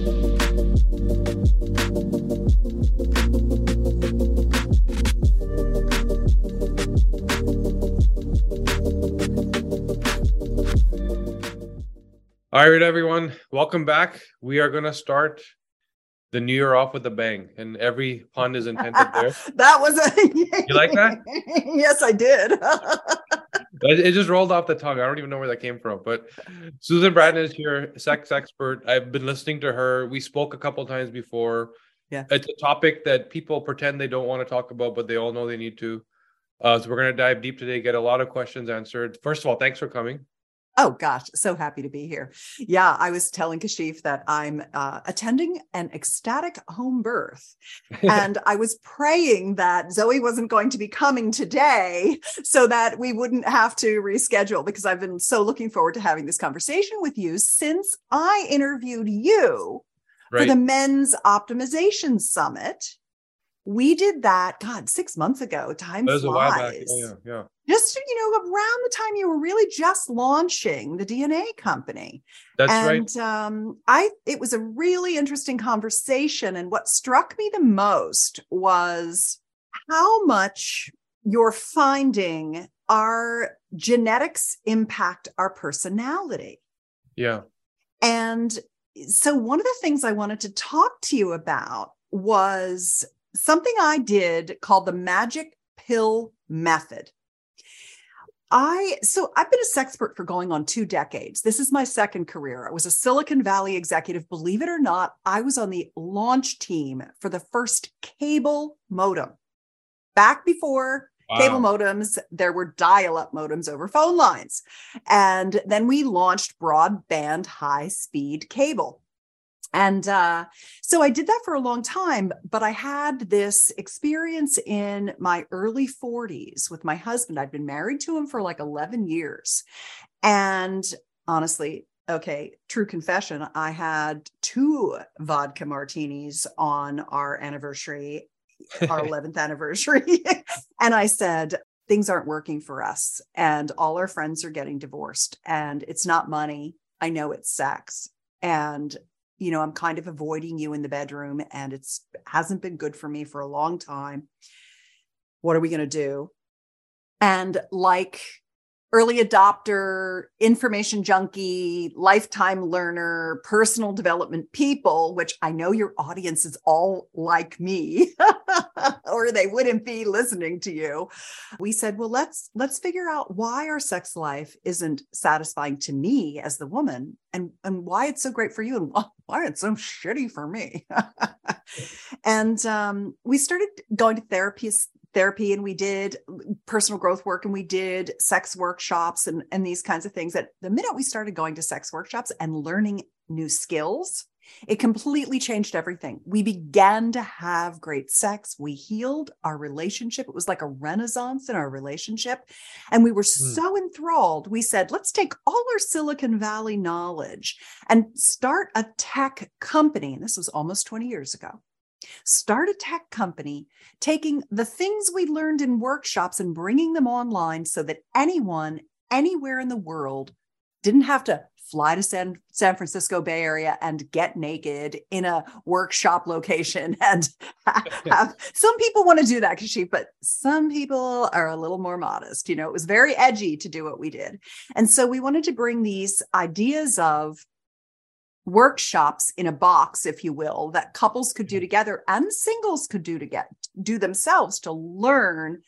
All right, everyone, welcome back. We are going to start the new year off with a bang, and every pun is intended there. That was a... You like that? Yes, I did. It just rolled off the tongue. I don't even know where that came from, but Susan Bratton is here, sex expert. I've been listening to her. We spoke a couple of times before. Yeah. It's a topic that people pretend they don't want to talk about, but they all know they need to. So we're going to dive deep today, get a lot of questions answered. First of all, thanks for coming. Oh gosh, so happy to be here. Yeah, I was telling Kashif that I'm attending an ecstatic home birth, and I was praying that Zoe wasn't going to be coming today so that we wouldn't have to reschedule, because I've been so looking forward to having this conversation with you since I interviewed you for the Men's Optimization Summit. We did that, God, 6 months ago. Time flies. A while back. Yeah. Just, around the time you were really just launching the DNA company. That's right. It was a really interesting conversation. And what struck me the most was how much you're finding our genetics impact our personality. Yeah. And so one of the things I wanted to talk to you about was something I did called the Magic Pill Method. So I've been a sexpert for going on 2 decades. This is my second career. I was a Silicon Valley executive. Believe it or not, I was on the launch team for the first cable modem. Back before cable modems, there were dial-up modems over phone lines. And then we launched broadband high-speed cable. And so I did that for a long time, but I had this experience in my early 40s with my husband. I'd been married to him for like 11 years. And honestly, true confession, I had 2 vodka martinis on our anniversary, our 11th anniversary. And I said, things aren't working for us. And all our friends are getting divorced. And it's not money. I know it's sex. And I'm kind of avoiding you in the bedroom, and it hasn't been good for me for a long time. What are we going to do? And like early adopter, information junkie, lifetime learner, personal development people, which I know your audience is all like me, or they wouldn't be listening to you. We said, well, let's figure out why our sex life isn't satisfying to me as the woman, and why it's so great for you, and why it's so shitty for me. And we started going to therapy, and we did personal growth work, and we did sex workshops and these kinds of things. That the minute we started going to sex workshops and learning new skills, it completely changed everything. We began to have great sex. We healed our relationship. It was like a renaissance in our relationship. And we were so enthralled. We said, let's take all our Silicon Valley knowledge and start a tech company. And this was almost 20 years ago. Start a tech company, taking the things we learned in workshops and bringing them online so that anyone, anywhere in the world, didn't have to fly to San Francisco Bay Area and get naked in a workshop location. And some people want to do that, Kashif, but some people are a little more modest. It was very edgy to do what we did. And so we wanted to bring these ideas of workshops in a box, if you will, that couples could do together and singles could do themselves to learn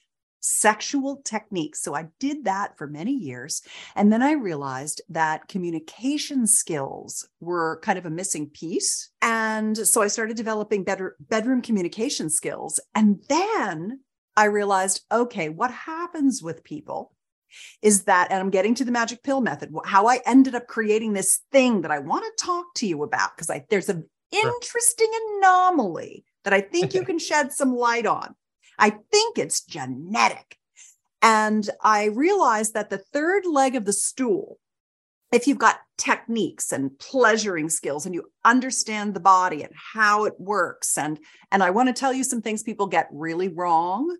sexual techniques. So I did that for many years. And then I realized that communication skills were kind of a missing piece. And so I started developing better bedroom communication skills. And then I realized, what happens with people is that, and I'm getting to the Magic Pill Method, how I ended up creating this thing that I want to talk to you about, because there's an interesting anomaly that I think you can shed some light on. I think it's genetic. And I realized that the third leg of the stool, if you've got techniques and pleasuring skills and you understand the body and how it works, and I want to tell you some things people get really wrong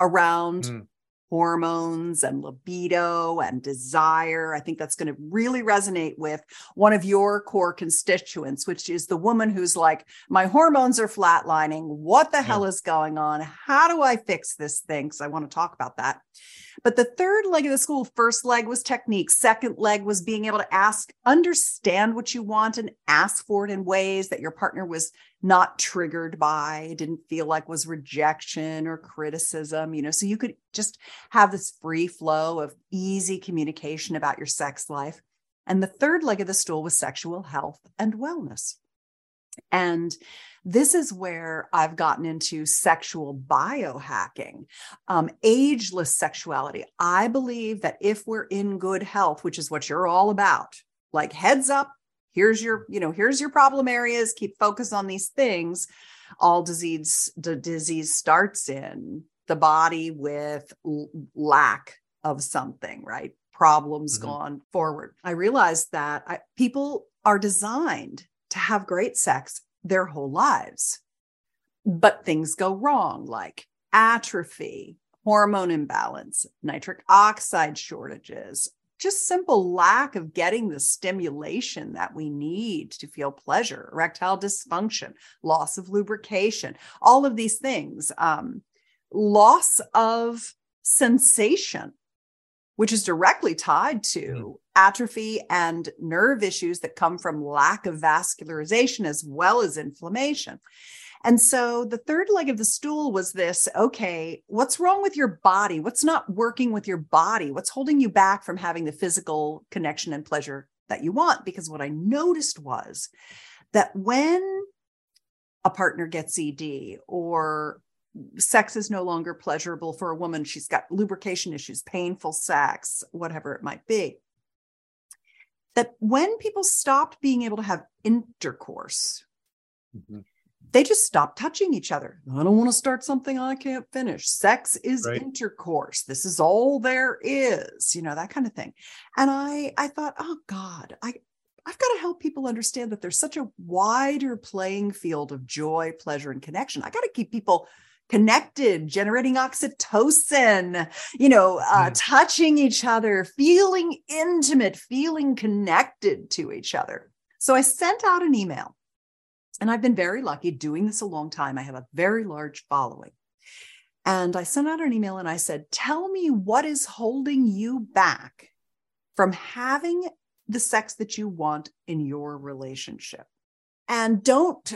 around hormones and libido and desire. I think that's going to really resonate with one of your core constituents, which is the woman who's like, my hormones are flatlining. What the hell is going on? How do I fix this thing? Because I want to talk about that. But the third leg of the school, first leg was technique. Second leg was being able to ask, understand what you want and ask for it in ways that your partner was not triggered by, didn't feel like was rejection or criticism, you know, so you could just have this free flow of easy communication about your sex life. And the third leg of the stool was sexual health and wellness. And this is where I've gotten into sexual biohacking, ageless sexuality. I believe that if we're in good health, which is what you're all about, like heads up, here's your problem areas, keep focus on these things. All disease, the disease starts in the body with lack of something, right? Problems gone forward. I realized that people are designed to have great sex their whole lives, but things go wrong, like atrophy, hormone imbalance, nitric oxide shortages, just simple lack of getting the stimulation that we need to feel pleasure, erectile dysfunction, loss of lubrication, all of these things, loss of sensation, which is directly tied to atrophy and nerve issues that come from lack of vascularization as well as inflammation. And so the third leg of the stool was this, okay, what's wrong with your body? What's not working with your body? What's holding you back from having the physical connection and pleasure that you want? Because what I noticed was that when a partner gets ED or sex is no longer pleasurable for a woman, she's got lubrication issues, painful sex, whatever it might be, that when people stopped being able to have intercourse, they just stopped touching each other. I don't want to start something I can't finish. Sex is intercourse. This is all there is, you know, that kind of thing. And I thought, oh God, I've got to help people understand that there's such a wider playing field of joy, pleasure, and connection. I got to keep people connected, generating oxytocin, you know, touching each other, feeling intimate, feeling connected to each other. So I sent out an email, and I've been very lucky doing this a long time. I have a very large following. And I sent out an email and I said, tell me what is holding you back from having the sex that you want in your relationship. And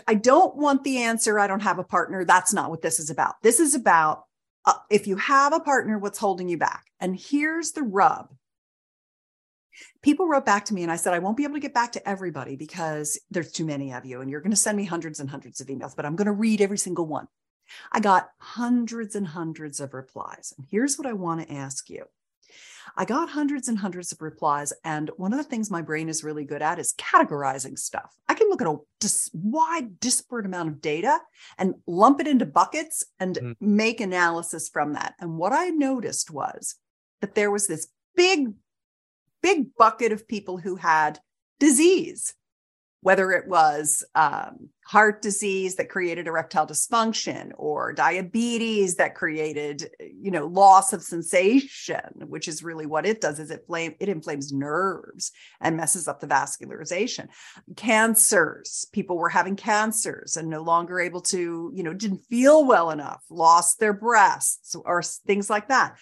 I don't want the answer, I don't have a partner. That's not what this is about. This is about, if you have a partner, what's holding you back? And here's the rub. People wrote back to me and I said, I won't be able to get back to everybody because there's too many of you and you're going to send me hundreds and hundreds of emails, but I'm going to read every single one. I got hundreds and hundreds of replies. And here's what I want to ask you. I got hundreds and hundreds of replies. And one of the things my brain is really good at is categorizing stuff. I can look at a wide disparate amount of data and lump it into buckets and make analysis from that. And what I noticed was that there was this big bucket of people who had disease, whether it was heart disease that created erectile dysfunction or diabetes that created, you know, loss of sensation, which is really what it does, is it inflames nerves and messes up the vascularization. Cancers, people were having cancers and no longer able to, you know, didn't feel well enough, lost their breasts or things like that.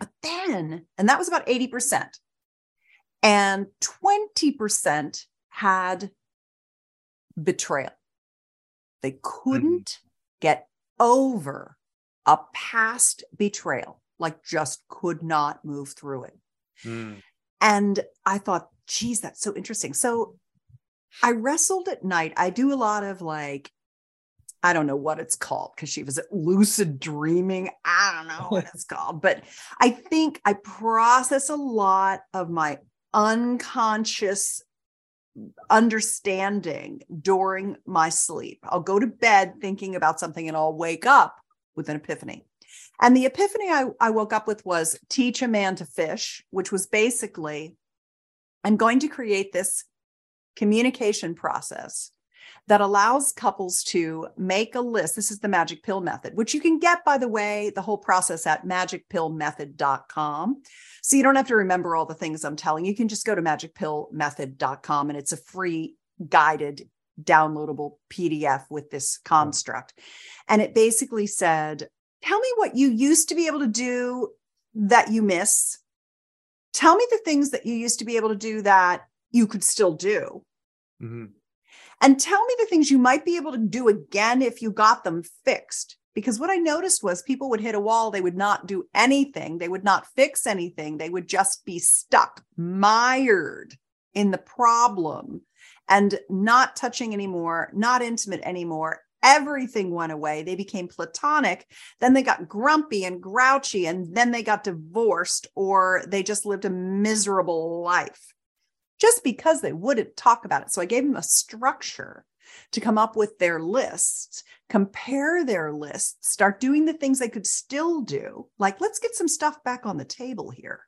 But then, and that was about 80%. And 20% had betrayal. They couldn't get over a past betrayal, like just could not move through it. And I thought, geez, that's so interesting. So I wrestled at night. I do a lot of like, I don't know what it's called because she was lucid dreaming. I don't know what it's called, but I think I process a lot of my unconscious understanding during my sleep. I'll go to bed thinking about something and I'll wake up with an epiphany. And the epiphany I woke up with was teach a man to fish, which was basically, I'm going to create this communication process that allows couples to make a list. This is the Magic Pill Method, which you can get, by the way, the whole process at magicpillmethod.com. So you don't have to remember all the things I'm telling you. You can just go to magicpillmethod.com, and it's a free guided downloadable PDF with this construct. And it basically said, tell me what you used to be able to do that you miss. Tell me the things that you used to be able to do that you could still do. Mm-hmm. And tell me the things you might be able to do again if you got them fixed. Because what I noticed was people would hit a wall. They would not do anything. They would not fix anything. They would just be stuck, mired in the problem and not touching anymore, not intimate anymore. Everything went away. They became platonic. Then they got grumpy and grouchy, and then they got divorced, or they just lived a miserable life just because they wouldn't talk about it. So I gave them a structure to come up with their lists, compare their lists, start doing the things they could still do. Like, let's get some stuff back on the table here.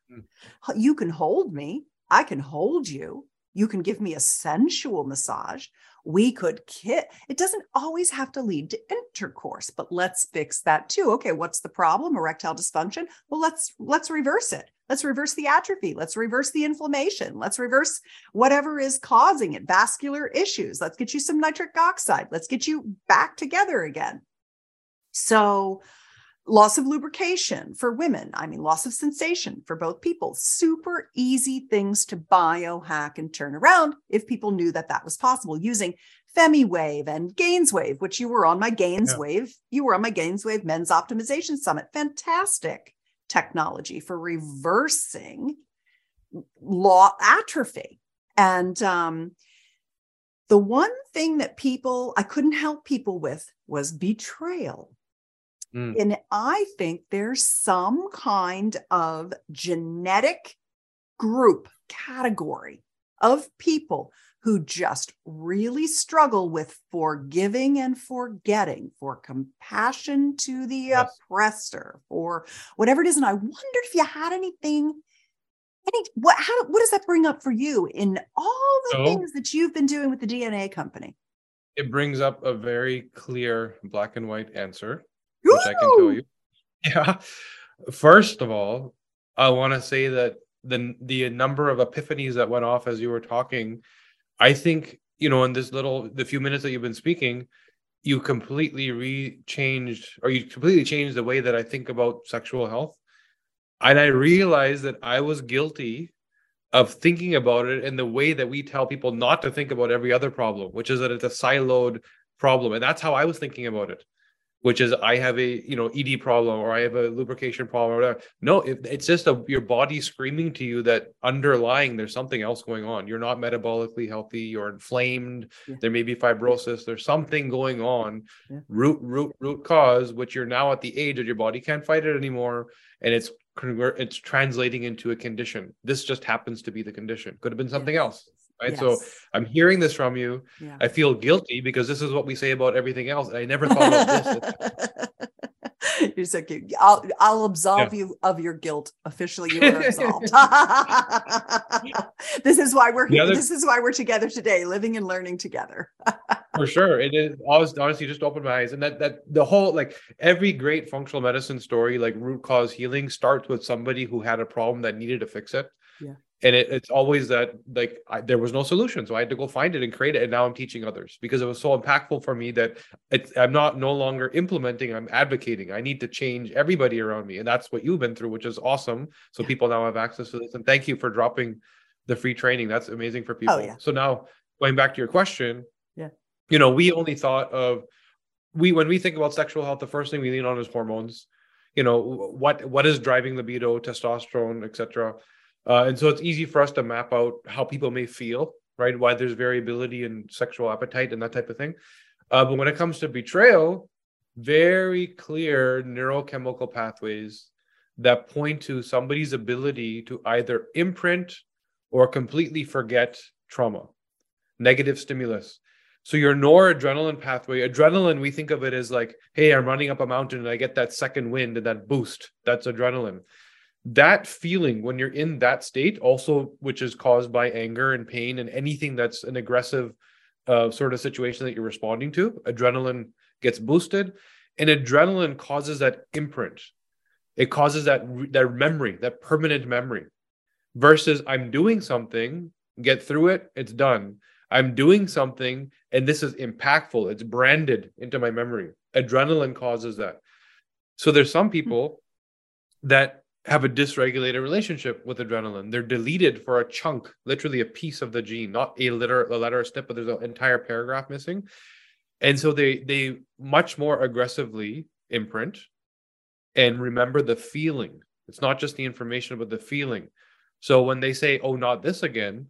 You can hold me. I can hold you. You can give me a sensual massage. We could kiss. It doesn't always have to lead to intercourse, but let's fix that too. Okay, what's the problem? Erectile dysfunction. Well, let's reverse it. Let's reverse the atrophy. Let's reverse the inflammation. Let's reverse whatever is causing it, vascular issues. Let's get you some nitric oxide. Let's get you back together again. So loss of lubrication for women. I mean, loss of sensation for both people. Super easy things to biohack and turn around if people knew that that was possible using FemiWave and GainsWave, which you were on my GainsWave. Yeah. You were on my GainsWave Men's Optimization Summit. Fantastic technology for reversing atrophy. And the one thing that I couldn't help people with was betrayal. And I think there's some kind of genetic group category of people who just really struggle with forgiving and forgetting, for compassion to the oppressor, or whatever it is. And I wondered if you had what does that bring up for you in all the things that you've been doing with the DNA company? It brings up a very clear black and white answer, which I can tell you. Yeah. First of all, I want to say that the number of epiphanies that went off as you were talking, I think, in the few minutes that you've been speaking, you completely changed the way that I think about sexual health. And I realized that I was guilty of thinking about it in the way that we tell people not to think about every other problem, which is that it's a siloed problem. And that's how I was thinking about it, which is I have a, ED problem, or I have a lubrication problem, or whatever. No, it's just your body screaming to you that underlying there's something else going on. You're not metabolically healthy. You're inflamed. Yeah. There may be fibrosis. There's something going on, root cause, which you're now at the age that your body can't fight it anymore. And it's translating into a condition. This just happens to be the condition. Could have been something else. Right? Yes. So I'm hearing this from you. Yeah. I feel guilty because this is what we say about everything else. And I never thought about this. You're so cute. I'll absolve you of your guilt. Officially, you are absolved. This is why we're here. This is why we're together today, living and learning together. For sure. It is honestly just opened my eyes. And that the whole, every great functional medicine story, root cause healing starts with somebody who had a problem that needed to fix it. Yeah. And it's always that there was no solution. So I had to go find it and create it. And now I'm teaching others because it was so impactful for me that I'm no longer implementing, I'm advocating. I need to change everybody around me. And that's what you've been through, which is awesome. So people now have access to this. And thank you for dropping the free training. That's amazing for people. Oh, yeah. So now going back to your question, we only thought of, when we think about sexual health, the first thing we lean on is hormones. What is driving libido, testosterone, et cetera. And so it's easy for us to map out how people may feel, right? Why there's variability in sexual appetite and that type of thing. But when it comes to betrayal, very clear neurochemical pathways that point to somebody's ability to either imprint or completely forget trauma, negative stimulus. So your noradrenaline pathway, adrenaline, we think of it as hey, I'm running up a mountain and I get that second wind and that boost. That's adrenaline. That feeling when you're in that state also, which is caused by anger and pain and anything that's an aggressive sort of situation that you're responding to, adrenaline gets boosted, and adrenaline causes that imprint. It causes that memory, that permanent memory, versus I'm doing something, get through it, it's done. I'm doing something, and this is impactful. It's branded into my memory. Adrenaline causes that. So there's some people that have a dysregulated relationship with adrenaline. They're deleted for a chunk, literally a piece of the gene, not a letter, a step, but there's an entire paragraph missing. And so they much more aggressively imprint and remember the feeling. It's not just the information, but the feeling. So when they say, oh, not this again,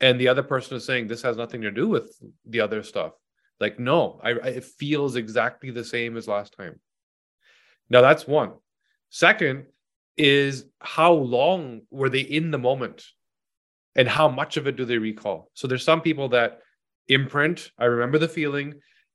and the other person is saying, this has nothing to do with the other stuff. Like, no, it feels exactly the same as last time. Now, that's one. Second is, how long were they in the moment? And how much of it do they recall? So there's some people that imprint, I remember the feeling,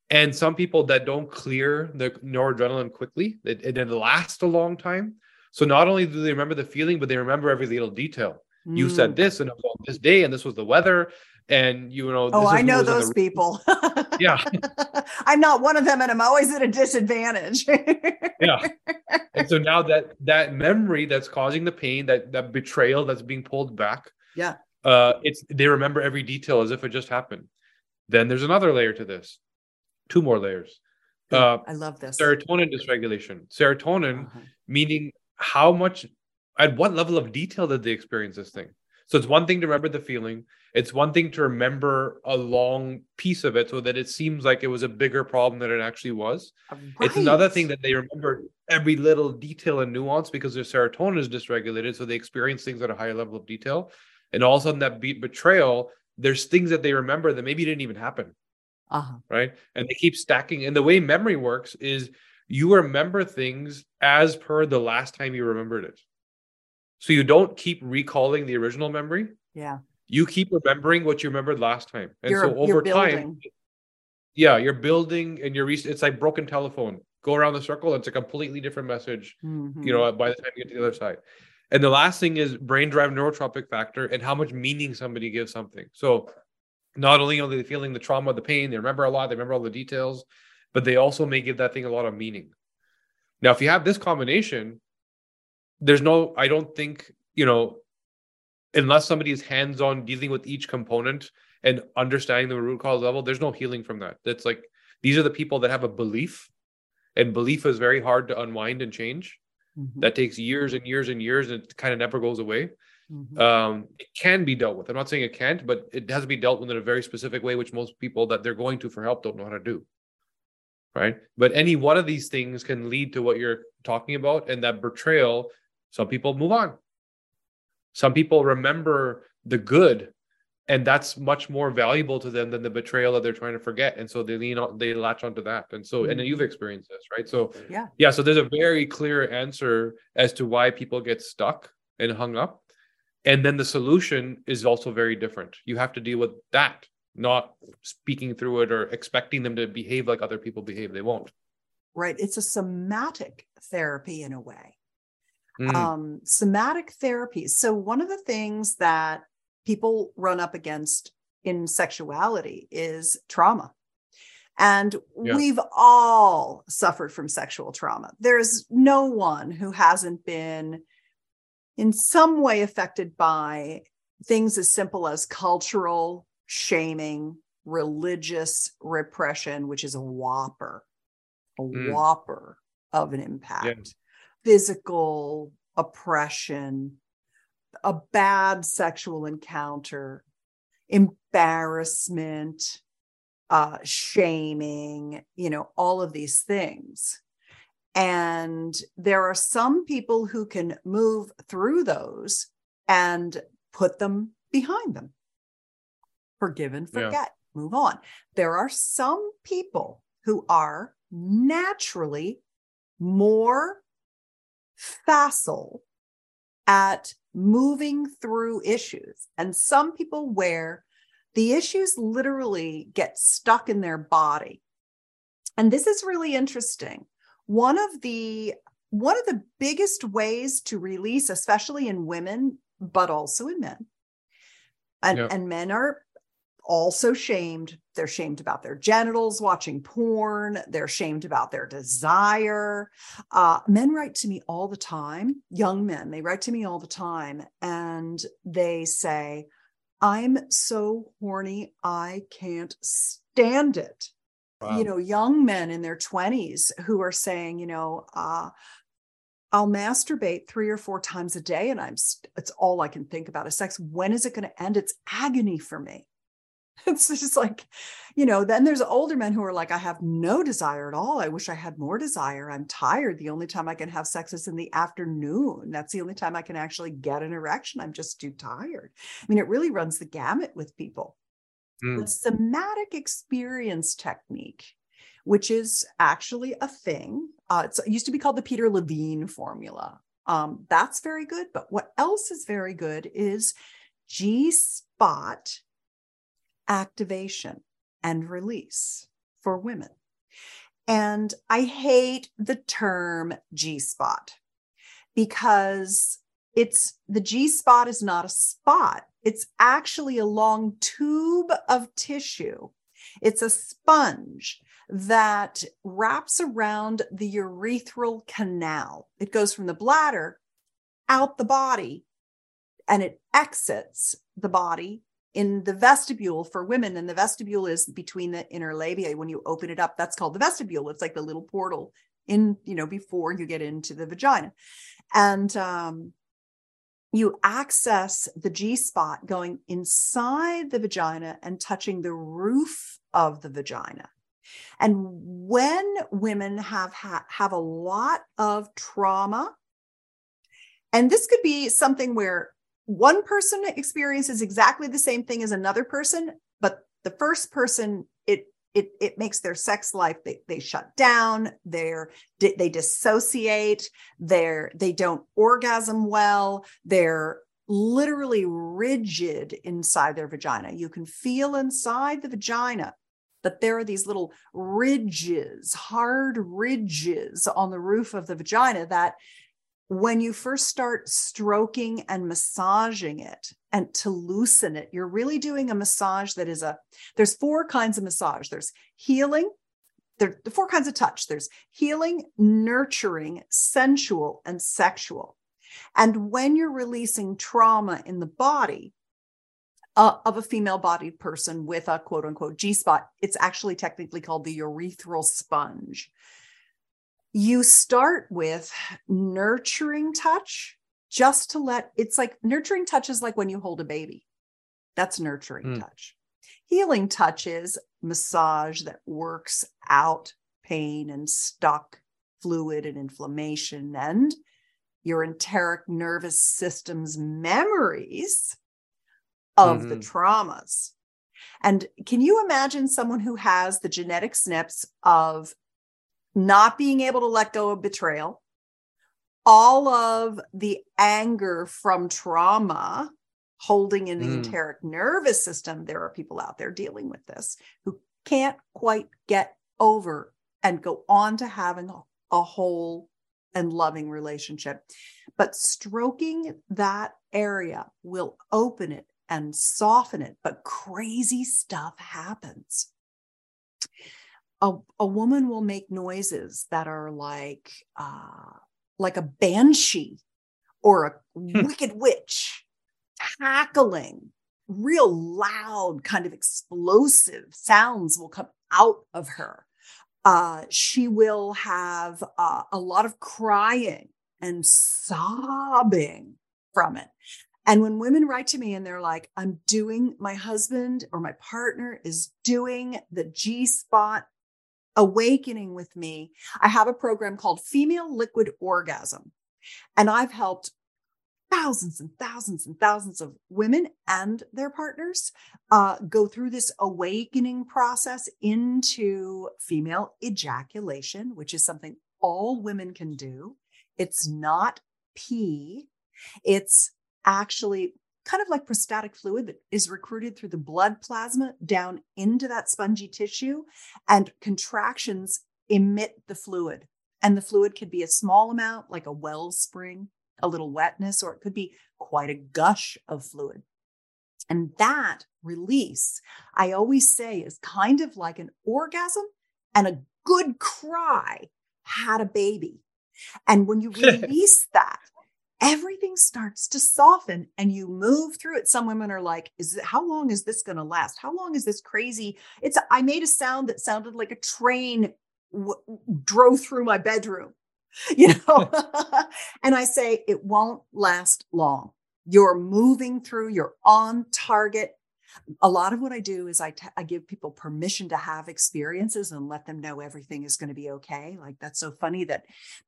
and some people that don't clear the noradrenaline quickly. It lasts a long time. So not only do they remember the feeling, but they remember every little detail. You said this, and it was on this day, and this was the weather, and I know those people. Yeah. I'm not one of them, and I'm always at a disadvantage. Yeah. And so now that memory that's causing the pain, that betrayal that's being pulled back. Yeah. They remember every detail as if it just happened. Then there's another layer to this. Two more layers. I love this. Serotonin dysregulation. Serotonin, meaning how much, at what level of detail did they experience this thing? So it's one thing to remember the feeling. It's one thing to remember a long piece of it so that it seems like it was a bigger problem than it actually was. Right. It's another thing that they remember every little detail and nuance because their serotonin is dysregulated. So they experience things at a higher level of detail. And all of a sudden that betrayal, there's things that they remember that maybe didn't even happen. Right. And they keep stacking. And the way memory works is you remember things as per the last time you remembered it. So you don't keep recalling the original memory. Yeah. You keep remembering what you remembered last time. And so over time, you're building and it's like broken telephone. Go around the circle. It's a completely different message, by the time you get to the other side. And the last thing is brain-derived neurotropic factor and how much meaning somebody gives something. So not only are they feeling the trauma, the pain, they remember a lot, they remember all the details, but they also may give that thing a lot of meaning. Now, if you have this combination, I don't think, unless somebody is hands-on dealing with each component and understanding the root cause level, there's no healing from that. That's like, these are the people that have a belief, and belief is very hard to unwind and change. Mm-hmm. That takes years and years and years, and it kind of never goes away. Mm-hmm. It can be dealt with. I'm not saying it can't, but it has to be dealt with in a very specific way, which most people that they're going to for help don't know how to do. Right. But any one of these things can lead to what you're talking about, and that betrayal. Some people move on. Some people remember the good, and that's much more valuable to them than the betrayal that they're trying to forget. And so they latch onto that. And so, and then you've experienced this, right? So yeah. So there's a very clear answer as to why people get stuck and hung up. And then the solution is also very different. You have to deal with that, not speaking through it or expecting them to behave like other people behave. They won't. Right. It's a somatic therapy in a way. Somatic therapy. So one of the things that people run up against in sexuality is trauma. And we've all suffered from sexual trauma. There's no one who hasn't been in some way affected by things as simple as cultural shaming, religious repression, which is a whopper of an impact. Yeah. Physical oppression, a bad sexual encounter, embarrassment, shaming, all of these things. And there are some people who can move through those and put them behind them. Forgive and forget, move on. There are some people who are naturally more facile at moving through issues. And some people where the issues literally get stuck in their body. And this is really interesting. One of the biggest ways to release, especially in women, but also in men, and men are also shamed. They're shamed about their genitals, watching porn. They're shamed about their desire. Men write to me all the time, young men, they write to me all the time, and they say, I'm so horny, I can't stand it. Wow. You know, young men in their 20s who are saying, you know, I'll masturbate 3 or 4 times a day and it's all I can think about is sex. When is it going to end? It's agony for me. It's just like, you know, then there's older men who are like, I have no desire at all. I wish I had more desire. I'm tired. The only time I can have sex is in the afternoon. That's the only time I can actually get an erection. I'm just too tired. I mean, it really runs the gamut with people. Mm. The somatic experience technique, which is actually a thing. It used to be called the Peter Levine formula. That's very good. But what else is very good is G-spot activation and release for women. And I hate the term G-spot because the G-spot is not a spot. It's actually a long tube of tissue. It's a sponge that wraps around the urethral canal. It goes from the bladder out the body and it exits the body in the vestibule for women. And the vestibule is between the inner labia. When you open it up, that's called the vestibule. It's like the little portal in, you know, before you get into the vagina. And you access the G-spot going inside the vagina and touching the roof of the vagina. And when women have a lot of trauma, and this could be something where one person experiences exactly the same thing as another person, but the first person, it makes their sex life, they shut down, they dissociate, they don't orgasm well, they're literally rigid inside their vagina. You can feel inside the vagina that there are these little ridges, hard ridges on the roof of the vagina that when you first start stroking and massaging it and to loosen it, you're really doing a massage that is there's 4 kinds of massage. There's healing. There are 4 kinds of touch. There's healing, nurturing, sensual, and sexual. And when you're releasing trauma in the body, of a female-bodied person with a quote-unquote G-spot, it's actually technically called the urethral sponge. You start with nurturing touch just to nurturing touch is like when you hold a baby. That's nurturing touch. Healing touch is massage that works out pain and stuck fluid and inflammation and your enteric nervous system's memories of the traumas. And can you imagine someone who has the genetic SNPs of not being able to let go of betrayal, all of the anger from trauma holding in the enteric nervous system? There are people out there dealing with this who can't quite get over and go on to having a whole and loving relationship. But stroking that area will open it and soften it, but crazy stuff happens. A woman will make noises that are like a banshee or a wicked witch, cackling, real loud kind of explosive sounds will come out of her. She will have a lot of crying and sobbing from it. And when women write to me and they're like, my husband or my partner is doing the G-spot awakening with me. I have a program called Female Liquid Orgasm, and I've helped thousands and thousands and thousands of women and their partners go through this awakening process into female ejaculation, which is something all women can do. It's not pee. It's actually kind of like prostatic fluid that is recruited through the blood plasma down into that spongy tissue, and contractions emit the fluid. And the fluid could be a small amount, like a wellspring, a little wetness, or it could be quite a gush of fluid. And that release, I always say, is kind of like an orgasm and a good cry had a baby. And when you release that, everything starts to soften and you move through it. Some women are like, how long is this going to last? How long is this crazy? I made a sound that sounded like a train drove through my bedroom, you know? And I say, it won't last long. You're moving through, you're on target. A lot of what I do is I give people permission to have experiences and let them know everything is going to be okay. Like, that's so funny that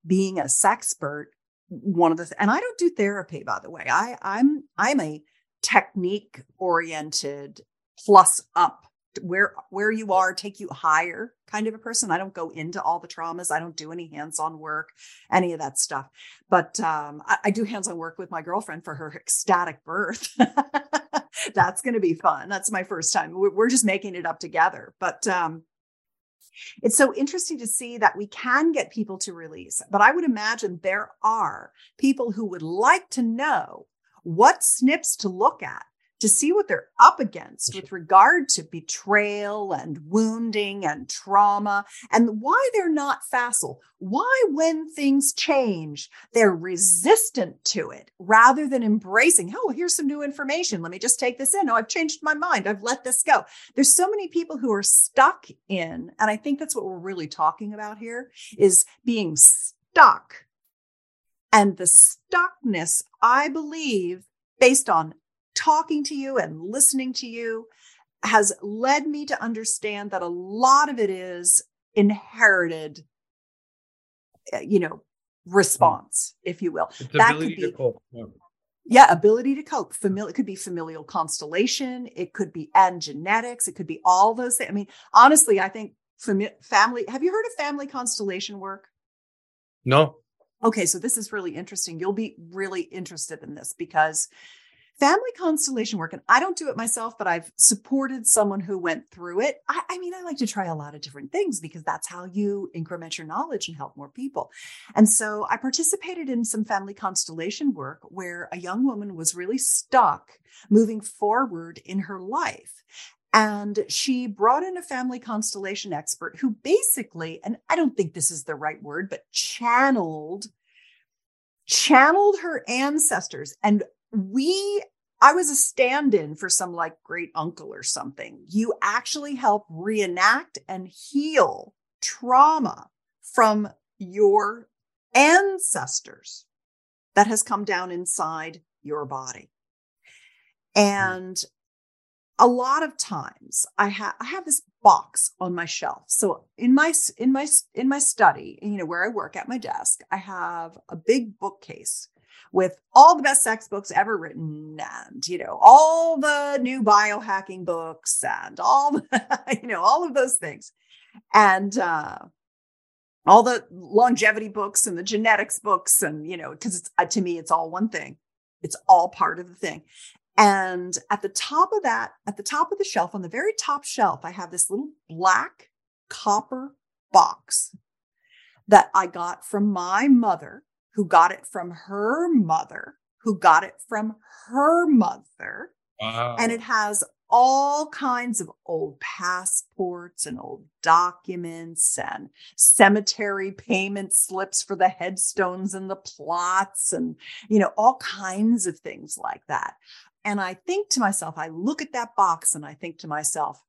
being a sexpert, and I don't do therapy, by the way. I'm a technique oriented plus up, where you are, take you higher kind of a person. I don't go into all the traumas. I don't do any hands-on work, any of that stuff. But I do hands-on work with my girlfriend for her ecstatic birth. That's going to be fun. That's my first time. We're just making it up together. But it's so interesting to see that we can get people to release. But I would imagine there are people who would like to know what SNPs to look at, to see what they're up against with regard to betrayal and wounding and trauma, and why they're not facile, why when things change, they're resistant to it rather than embracing, oh, here's some new information. Let me just take this in. Oh, I've changed my mind. I've let this go. There's so many people who are stuck in, and I think that's what we're really talking about here, is being stuck. And the stuckness, I believe, based on talking to you and listening to you, has led me to understand that a lot of it is inherited, response, if you will. It's that ability could be, to cope. Yeah, ability to cope. It could be familial constellation. It could be genetics. It could be all those things. I mean, honestly, I think family. Have you heard of family constellation work? No. Okay, so this is really interesting. You'll be really interested in this because family constellation work, and I don't do it myself, but I've supported someone who went through it. I like to try a lot of different things because that's how you increment your knowledge and help more people. And so I participated in some family constellation work where a young woman was really stuck moving forward in her life. And she brought in a family constellation expert who basically, and I don't think this is the right word, but channeled her ancestors. And I was a stand-in for some like great uncle or something. You actually help reenact and heal trauma from your ancestors that has come down inside your body. And a lot of times I have this box on my shelf. So in my study, where I work at my desk, I have a big bookcase with all the best sex books ever written and, all the new biohacking books and all, all of those things. And all the longevity books and the genetics books and, because it's to me, it's all one thing. It's all part of the thing. And at the top of the shelf, on the very top shelf, I have this little black copper box that I got from my mother, who got it from her mother, who got it from her mother. Wow. And it has all kinds of old passports and old documents and cemetery payment slips for the headstones and the plots and, all kinds of things like that. And I think to myself, I look at that box and I think to myself,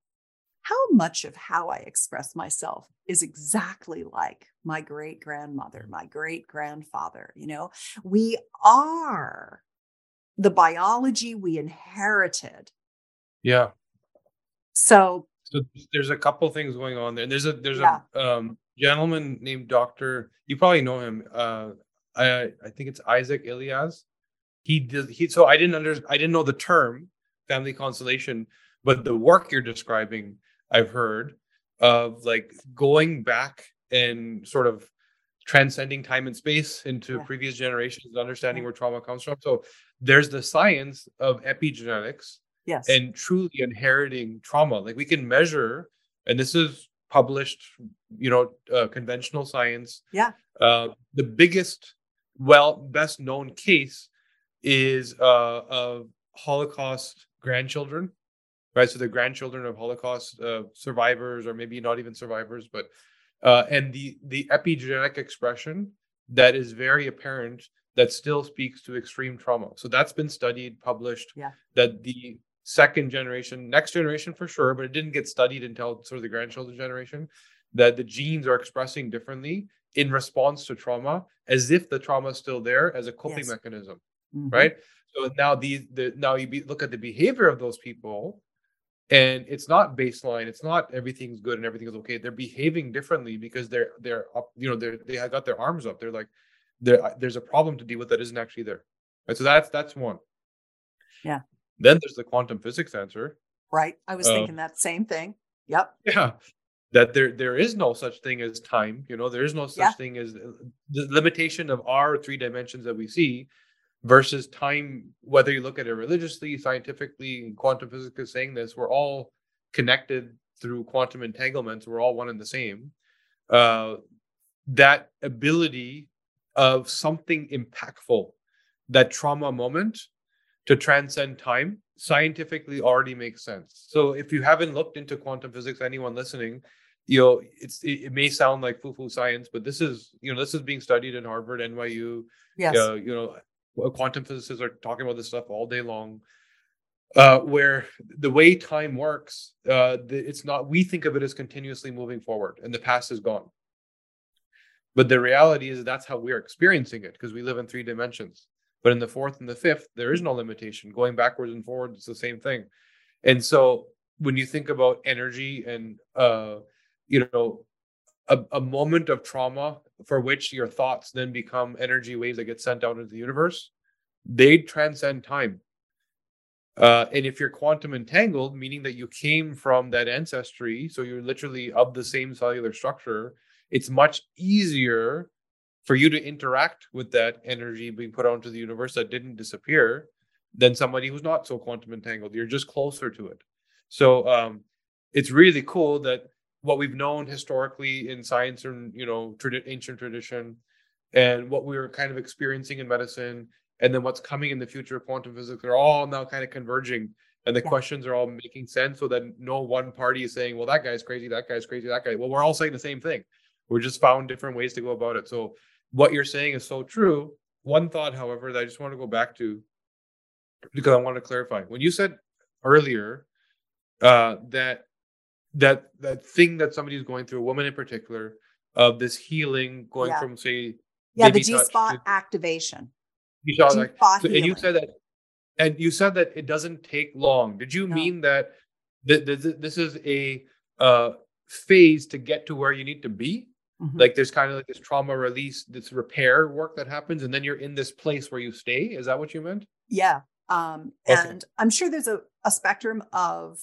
how much of how I express myself is exactly like my great-grandmother, my great-grandfather? We are the biology we inherited. Yeah. So there's a couple things going on there. There's a gentleman named Dr. You probably know him. I think it's Isaac Ilias. So I didn't know the term family constellation, but the work you're describing, I've heard of, like going back and sort of transcending time and space into previous generations and understanding where trauma comes from. So there's the science of epigenetics and truly inheriting trauma. Like, we can measure, and this is published, conventional science. Yeah. The biggest, best known case is of Holocaust grandchildren, right? So they're grandchildren of Holocaust survivors, or maybe not even survivors, but and the epigenetic expression that is very apparent that still speaks to extreme trauma. So that's been studied, published, that the second generation, next generation for sure, but it didn't get studied until sort of the grandchildren generation, that the genes are expressing differently in response to trauma, as if the trauma is still there as a coping mechanism, right? So now look at the behavior of those people, and it's not baseline. It's not everything's good and everything is okay. They're behaving differently because they're up, you know, they have got their arms up. They're like, there's a problem to deal with that isn't actually there. Right? So that's one. Yeah. Then there's the quantum physics answer. Right. I was thinking that same thing. Yep. Yeah. That there is no such thing as time. You know, there is no such thing as the limitation of our three dimensions that we see versus time, whether you look at it religiously, scientifically, quantum physics is saying this, we're all connected through quantum entanglements. We're all one and the same. That ability of something impactful, that trauma moment to transcend time, scientifically already makes sense. So if you haven't looked into quantum physics, anyone listening, you know, it may sound like foo-foo science, but this is being studied in Harvard, NYU. Yes. You know, quantum physicists are talking about this stuff all day long, where the way time works, it's not, we think of it as continuously moving forward and the past is gone. But the reality is that's how we're experiencing it because we live in three dimensions. But in the fourth and the fifth, there is no limitation. Going backwards and forwards, it's the same thing. And so when you think about energy and, you know, a moment of trauma for which your thoughts then become energy waves that get sent out into the universe, they transcend time. And if you're quantum entangled, meaning that you came from that ancestry, so you're literally of the same cellular structure, it's much easier for you to interact with that energy being put out into the universe that didn't disappear than somebody who's not so quantum entangled. You're just closer to it. So it's really cool that what we've known historically in science and, you know, ancient tradition, and what we were kind of experiencing in medicine, and then what's coming in the future of quantum physics are all now kind of converging. And the questions are all making sense so that no one party is saying, well, that guy's crazy, that guy's crazy, that guy. Well, we're all saying the same thing. We just found different ways to go about it. So what you're saying is so true. One thought, however, that I just want to go back to, because I want to clarify. When you said earlier that thing that somebody's going through, a woman in particular, of this healing going from, say, the G-spot activation. G-spot activation. And you said that it doesn't take long. Did you mean that this is a phase to get to where you need to be? Like there's kind of like this trauma release, this repair work that happens, and then you're in this place where you stay. Is that what you meant? Yeah. And I'm sure there's a spectrum of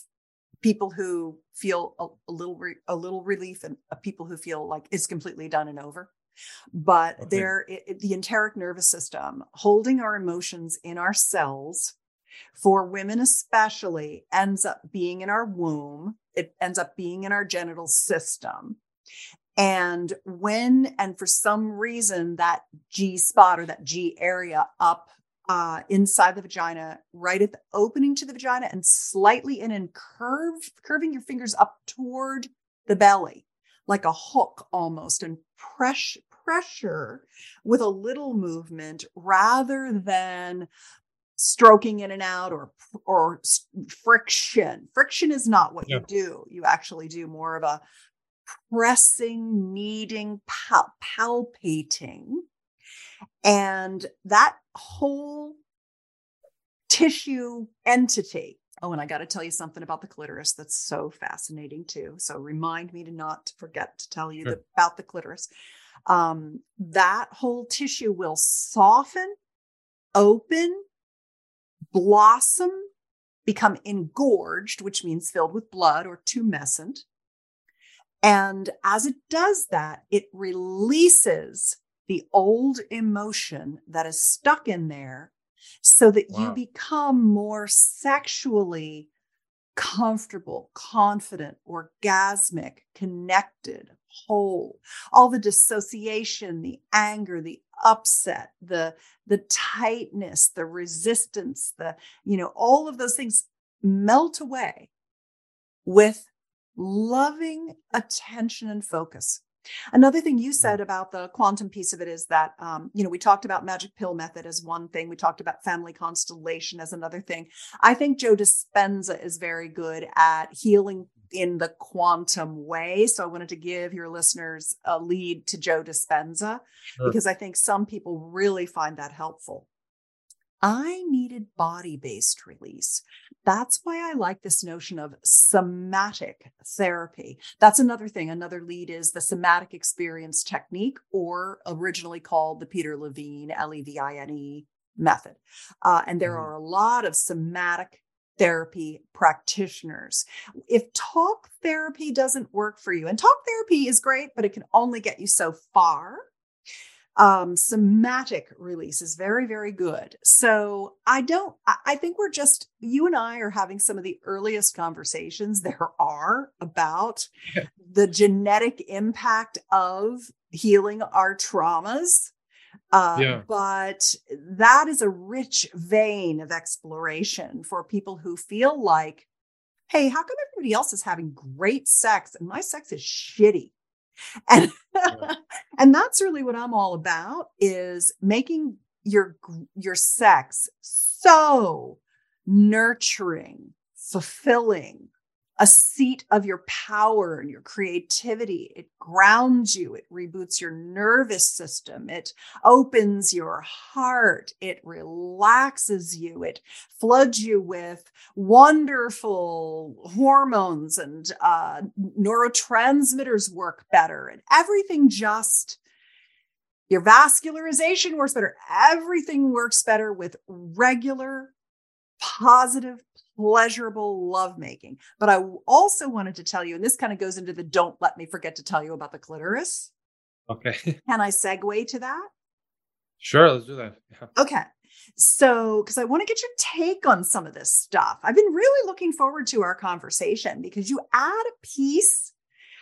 people who feel a little relief and people who feel like it's completely done and over. But the enteric nervous system, holding our emotions in our cells, for women especially, ends up being in our womb. It ends up being in our genital system. And for some reason, that G spot or that G area up inside the vagina, right at the opening to the vagina and slightly in and curving your fingers up toward the belly, like a hook almost, and pressure with a little movement rather than stroking in and out or friction. Friction is not what you do. You actually do more of a pressing, kneading, palpating. And that whole tissue entity. Oh, and I got to tell you something about the clitoris that's so fascinating too. So remind me to not forget to tell you about the clitoris. That whole tissue will soften, open, blossom, become engorged, which means filled with blood or tumescent. And as it does that, it releases the old emotion that is stuck in there so that you become more sexually comfortable, confident, orgasmic, connected, whole. All the dissociation, the anger, the upset, the tightness, the resistance, all of those things melt away with loving attention and focus. Another thing you said about the quantum piece of it is that, we talked about Magic Pill Method as one thing. We talked about family constellation as another thing. I think Joe Dispenza is very good at healing in the quantum way. So I wanted to give your listeners a lead to Joe Dispenza, because I think some people really find that helpful. I needed body-based release. That's why I like this notion of somatic therapy. That's another thing. Another lead is the somatic experience technique, or originally called the Peter Levine, Levine method. And there are a lot of somatic therapy practitioners. If talk therapy doesn't work for you, and talk therapy is great, but it can only get you so far, somatic release is very, very good. So I think we're just, you and I are having some of the earliest conversations there are about the genetic impact of healing our traumas. But that is a rich vein of exploration for people who feel like, hey, how come everybody else is having great sex and my sex is shitty? And, and that's really what I'm all about, is making your sex so nurturing, fulfilling, a seat of your power and your creativity. It grounds you. It reboots your nervous system. It opens your heart. It relaxes you. It floods you with wonderful hormones, and neurotransmitters work better, and everything just, your vascularization works better. Everything works better with regular, positive, pleasurable lovemaking. But I also wanted to tell you, and this kind of goes into the don't let me forget to tell you about the clitoris. Okay. Can I segue to that? Sure, let's do that. Yeah. Okay. So, because I want to get your take on some of this stuff. I've been really looking forward to our conversation, because you add a piece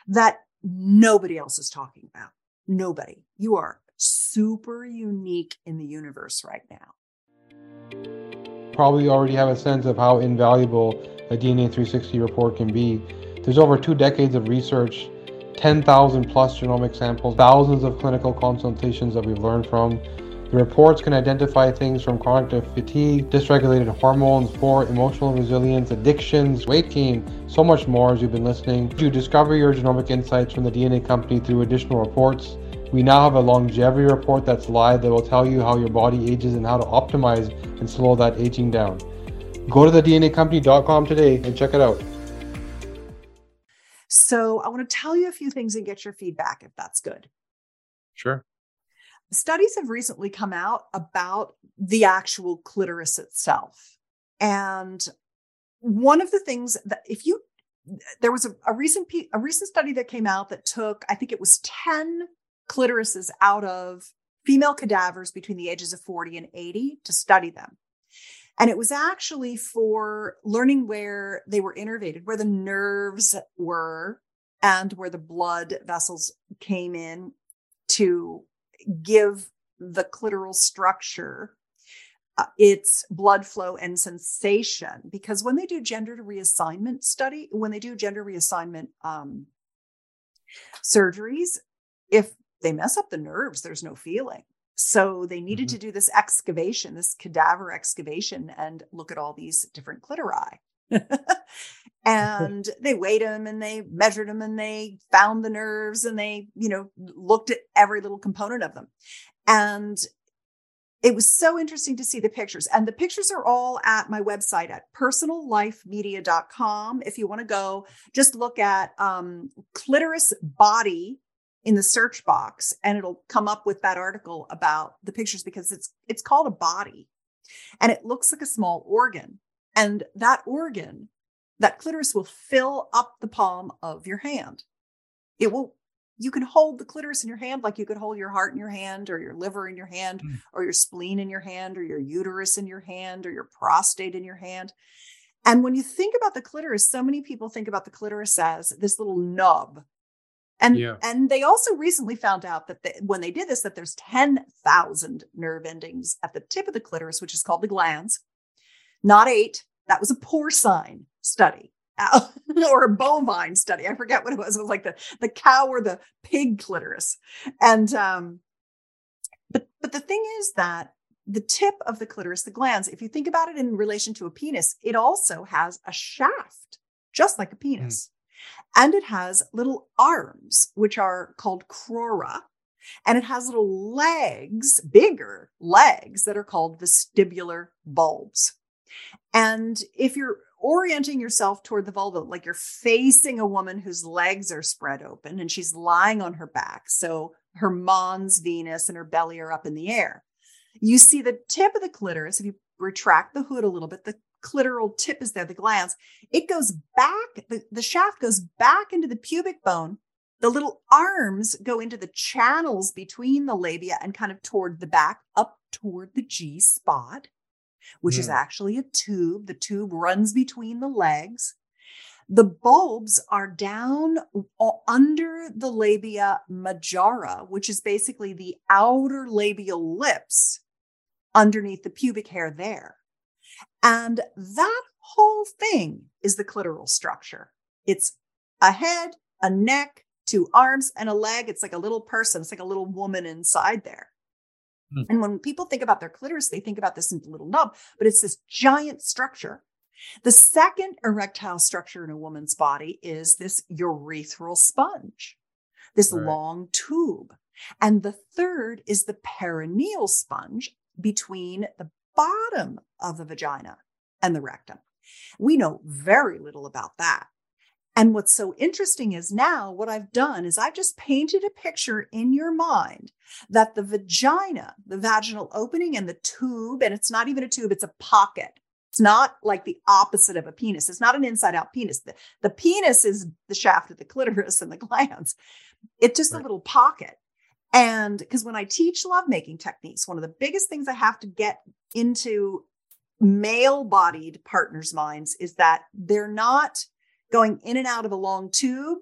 that nobody else is talking about. Nobody. You are super unique in the universe right now. Probably already have a sense of how invaluable a DNA 360 report can be. There's over 2 decades of research, 10,000 plus genomic samples, thousands of clinical consultations that we've learned from. The reports can identify things from cognitive fatigue, dysregulated hormones, poor emotional resilience, addictions, weight gain, so much more. As you've been listening, you discover your genomic insights from the DNA company through additional reports. We now have a longevity report that's live that will tell you how your body ages and how to optimize and slow that aging down. Go to the DNAcompany.com today and check it out. So I want to tell you a few things and get your feedback if that's good. Sure. Studies have recently come out about the actual clitoris itself. And one of the things that if you, there was a recent study that came out that took, I think it was 10 clitorises out of female cadavers between the ages of 40 and 80 to study them. And it was actually for learning where they were innervated, where the nerves were and where the blood vessels came in to give the clitoral structure its blood flow and sensation. Because when they do gender reassignment surgeries, if they mess up the nerves, there's no feeling. So they needed to do this excavation, this cadaver excavation, and look at all these different clitori. And they weighed them and they measured them and they found the nerves and they, looked at every little component of them. And it was so interesting to see the pictures. And the pictures are all at my website at personallifemedia.com. If you want to go, just look at clitoris body in the search box, and it'll come up with that article about the pictures, because it's called a body and it looks like a small organ. And that organ, that clitoris, will fill up the palm of your hand. It will, you can hold the clitoris in your hand like you could hold your heart in your hand, or your liver in your hand, or your spleen in your hand, or your uterus in your hand, or your prostate in your hand. And when you think about the clitoris, so many people think about the clitoris as this little nub. And they also recently found out that when they did this, that there's 10,000 nerve endings at the tip of the clitoris, which is called the glans, not 8, That was a porcine study or a bovine study. I forget what it was. It was like the cow or the pig clitoris. And, but the thing is that the tip of the clitoris, the glands, if you think about it in relation to a penis, it also has a shaft, just like a penis. And it has little arms, which are called crura. And it has little legs, bigger legs, that are called vestibular bulbs. And if you're orienting yourself toward the vulva, like you're facing a woman whose legs are spread open and she's lying on her back, so her mons, Venus, and her belly are up in the air. You see the tip of the clitoris. If you retract the hood a little bit, the clitoral tip is there, the glands. It goes back, the shaft goes back into the pubic bone. The little arms go into the channels between the labia and kind of toward the back, up toward the G spot, which is actually a tube. The tube runs between the legs. The bulbs are down under the labia majora, which is basically the outer labial lips underneath the pubic hair there. And that whole thing is the clitoral structure. It's a head, a neck, 2 arms, and a leg. It's like a little person. It's like a little woman inside there. And when people think about their clitoris, they think about this little nub, but it's this giant structure. The second erectile structure in a woman's body is this urethral sponge, this long tube. And the third is the perineal sponge between the bottom of the vagina and the rectum. We know very little about that. And what's so interesting is now what I've done is I've just painted a picture in your mind that the vagina, the vaginal opening and the tube, and it's not even a tube, it's a pocket. It's not like the opposite of a penis. It's not an inside out penis. The penis is the shaft of the clitoris and the glands. It's just a little pocket. And because when I teach lovemaking techniques, one of the biggest things I have to get into male-bodied partners' minds is that they're not going in and out of a long tube.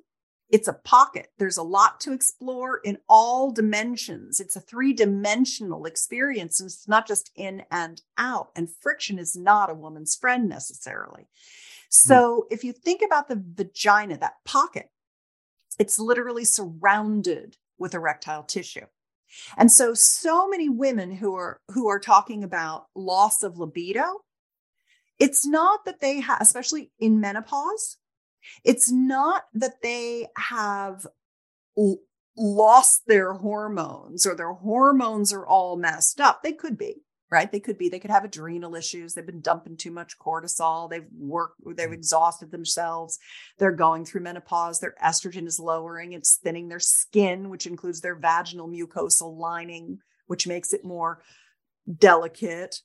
It's a pocket. There's a lot to explore in all dimensions. It's a 3-dimensional experience. And it's not just in and out. And friction is not a woman's friend necessarily. So if you think about the vagina, that pocket, it's literally surrounded with erectile tissue. And so many women who are talking about loss of libido, it's not that they have, especially in menopause, it's not that they have lost their hormones or their hormones are all messed up. They could be, right? They could have adrenal issues. They've been dumping too much cortisol. They've exhausted themselves. They're going through menopause. Their estrogen is lowering. It's thinning their skin, which includes their vaginal mucosal lining, which makes it more delicate.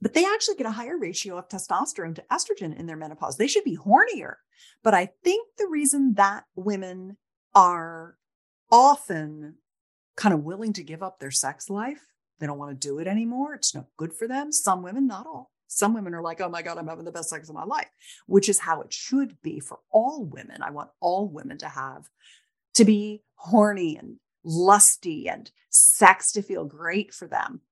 But they actually get a higher ratio of testosterone to estrogen in their menopause. They should be hornier. But I think the reason that women are often kind of willing to give up their sex life, they don't want to do it anymore. It's not good for them. Some women, not all. Some women are like, oh my God, I'm having the best sex of my life, which is how it should be for all women. I want all women to be horny and lusty and sex to feel great for them.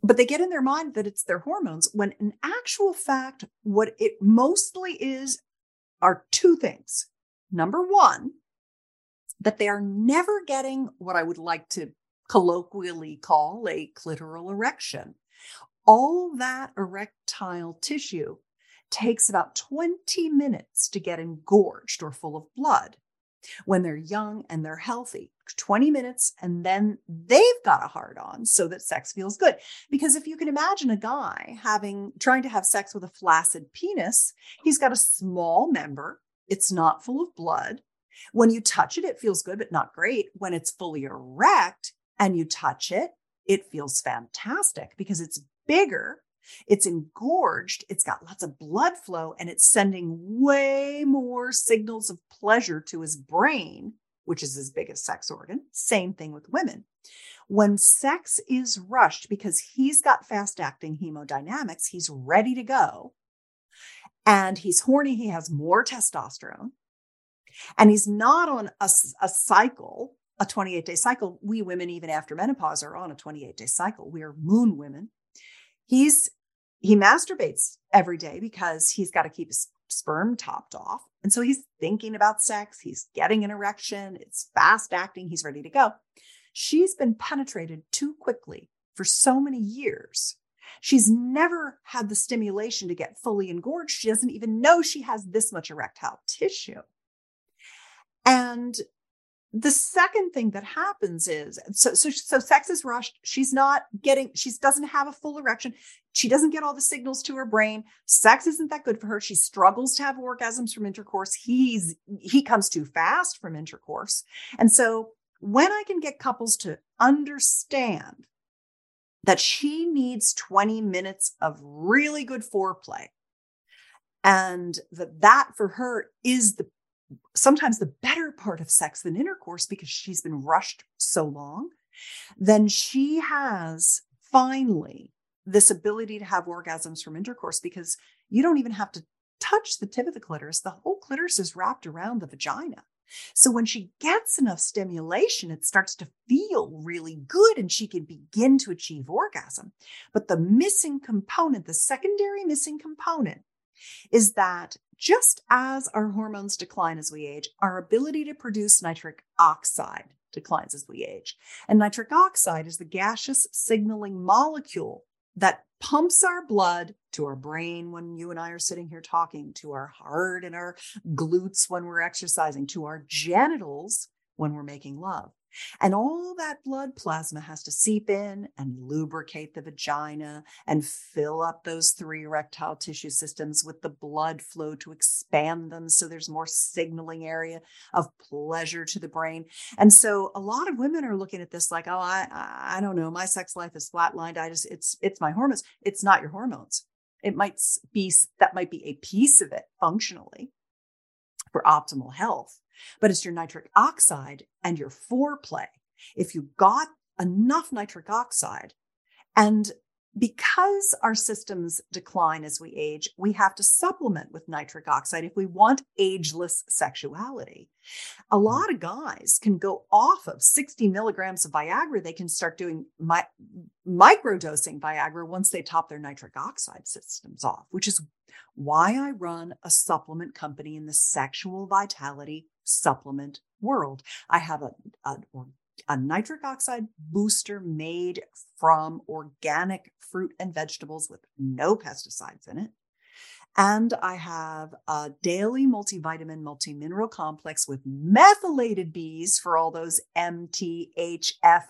But they get in their mind that it's their hormones, when in actual fact, what it mostly is are 2 things. Number one, that they are never getting what I would like to colloquially call a clitoral erection. All that erectile tissue takes about 20 minutes to get engorged or full of blood. When they're young and they're healthy, 20 minutes, and then they've got a hard on so that sex feels good. Because if you can imagine a guy trying to have sex with a flaccid penis, he's got a small member. It's not full of blood. When you touch it, it feels good, but not great. When it's fully erect and you touch it, it feels fantastic because it's bigger. It's engorged, it's got lots of blood flow, and it's sending way more signals of pleasure to his brain, which is his biggest sex organ. Same thing with women. When sex is rushed, because he's got fast-acting hemodynamics, he's ready to go, and he's horny, he has more testosterone, and he's not on a cycle, a 28-day cycle. We women, even after menopause, are on a 28-day cycle. We are moon women. He's He masturbates every day because he's got to keep his sperm topped off. And so he's thinking about sex. He's getting an erection. It's fast acting. He's ready to go. She's been penetrated too quickly for so many years. She's never had the stimulation to get fully engorged. She doesn't even know she has this much erectile tissue. And the second thing that happens is, so sex is rushed. She doesn't have a full erection. She doesn't get all the signals to her brain. Sex isn't that good for her. She struggles to have orgasms from intercourse. He comes too fast from intercourse. And so when I can get couples to understand that she needs 20 minutes of really good foreplay, and that for her is sometimes the better part of sex than intercourse because she's been rushed so long, then she has finally this ability to have orgasms from intercourse, because you don't even have to touch the tip of the clitoris. The whole clitoris is wrapped around the vagina. So when she gets enough stimulation, it starts to feel really good and she can begin to achieve orgasm. But the missing component, the secondary missing component, is that just as our hormones decline as we age, our ability to produce nitric oxide declines as we age. And nitric oxide is the gaseous signaling molecule that pumps our blood to our brain when you and I are sitting here talking, to our heart and our glutes when we're exercising, to our genitals when we're making love. And all that blood plasma has to seep in and lubricate the vagina and fill up those three erectile tissue systems with the blood flow to expand them, so there's more signaling area of pleasure to the brain. And so a lot of women are looking at this like, oh, I don't know, my sex life is flatlined. It's my hormones. It's not your hormones. That might be a piece of it functionally for optimal health, but it's your nitric oxide and your foreplay. If you got enough nitric oxide, and because our systems decline as we age, we have to supplement with nitric oxide if we want ageless sexuality. A lot of guys can go off of 60 milligrams of Viagra. They can start doing microdosing Viagra once they top their nitric oxide systems off, which is why I run a supplement company in the sexual vitality supplement world. I have a nitric oxide booster made from organic fruit and vegetables with no pesticides in it. And I have a daily multivitamin, multimineral complex with methylated Bs for all those MTHFR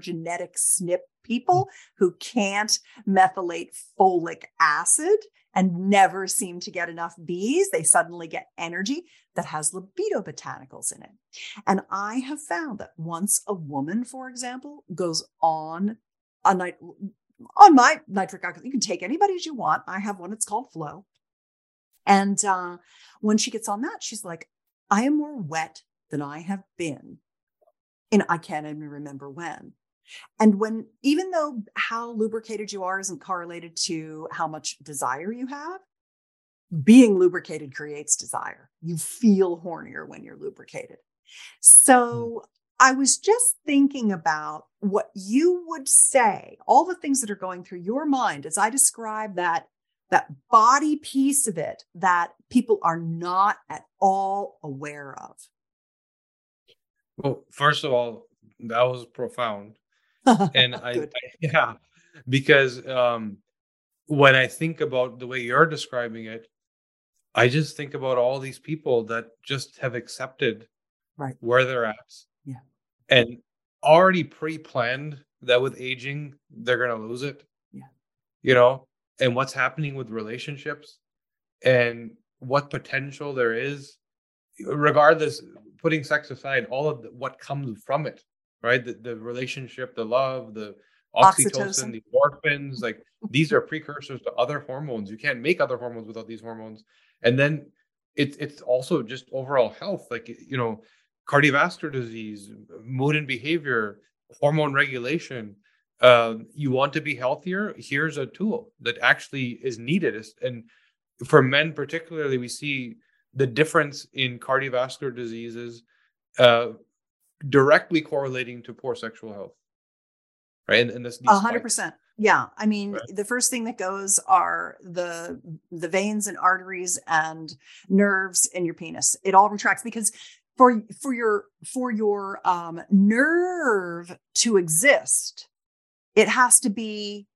genetic SNP people who can't methylate folic acid and never seem to get enough Bs. They suddenly get energy that has libido botanicals in it. And I have found that once a woman, for example, goes on my nitric oxide, you can take anybody as you want. I have one, it's called Flow. And when she gets on that, she's like, I am more wet than I have been. And I can't even remember when. And when, even though how lubricated you are isn't correlated to how much desire you have, being lubricated creates desire. You feel hornier when you're lubricated. So I was just thinking about what you would say, all the things that are going through your mind as I describe that body piece of it that people are not at all aware of. Well, first of all, that was profound. And because when I think about the way you're describing it, I just think about all these people that just have accepted where they're at, and already pre-planned that with aging, they're going to lose it, and what's happening with relationships and what potential there is, regardless, putting sex aside, all of what comes from it. Right, the relationship, the love, the oxytocin, the endorphins, like these are precursors to other hormones. You can't make other hormones without these hormones. And then it's also just overall health, like, cardiovascular disease, mood and behavior, hormone regulation. You want to be healthier? Here's a tool that actually is needed. And for men particularly, we see the difference in cardiovascular diseases, directly correlating to poor sexual health, right? And this 100%. Yeah. I mean, the first thing that goes are the veins and arteries and nerves in your penis. It all retracts because for your nerve to exist, it has to be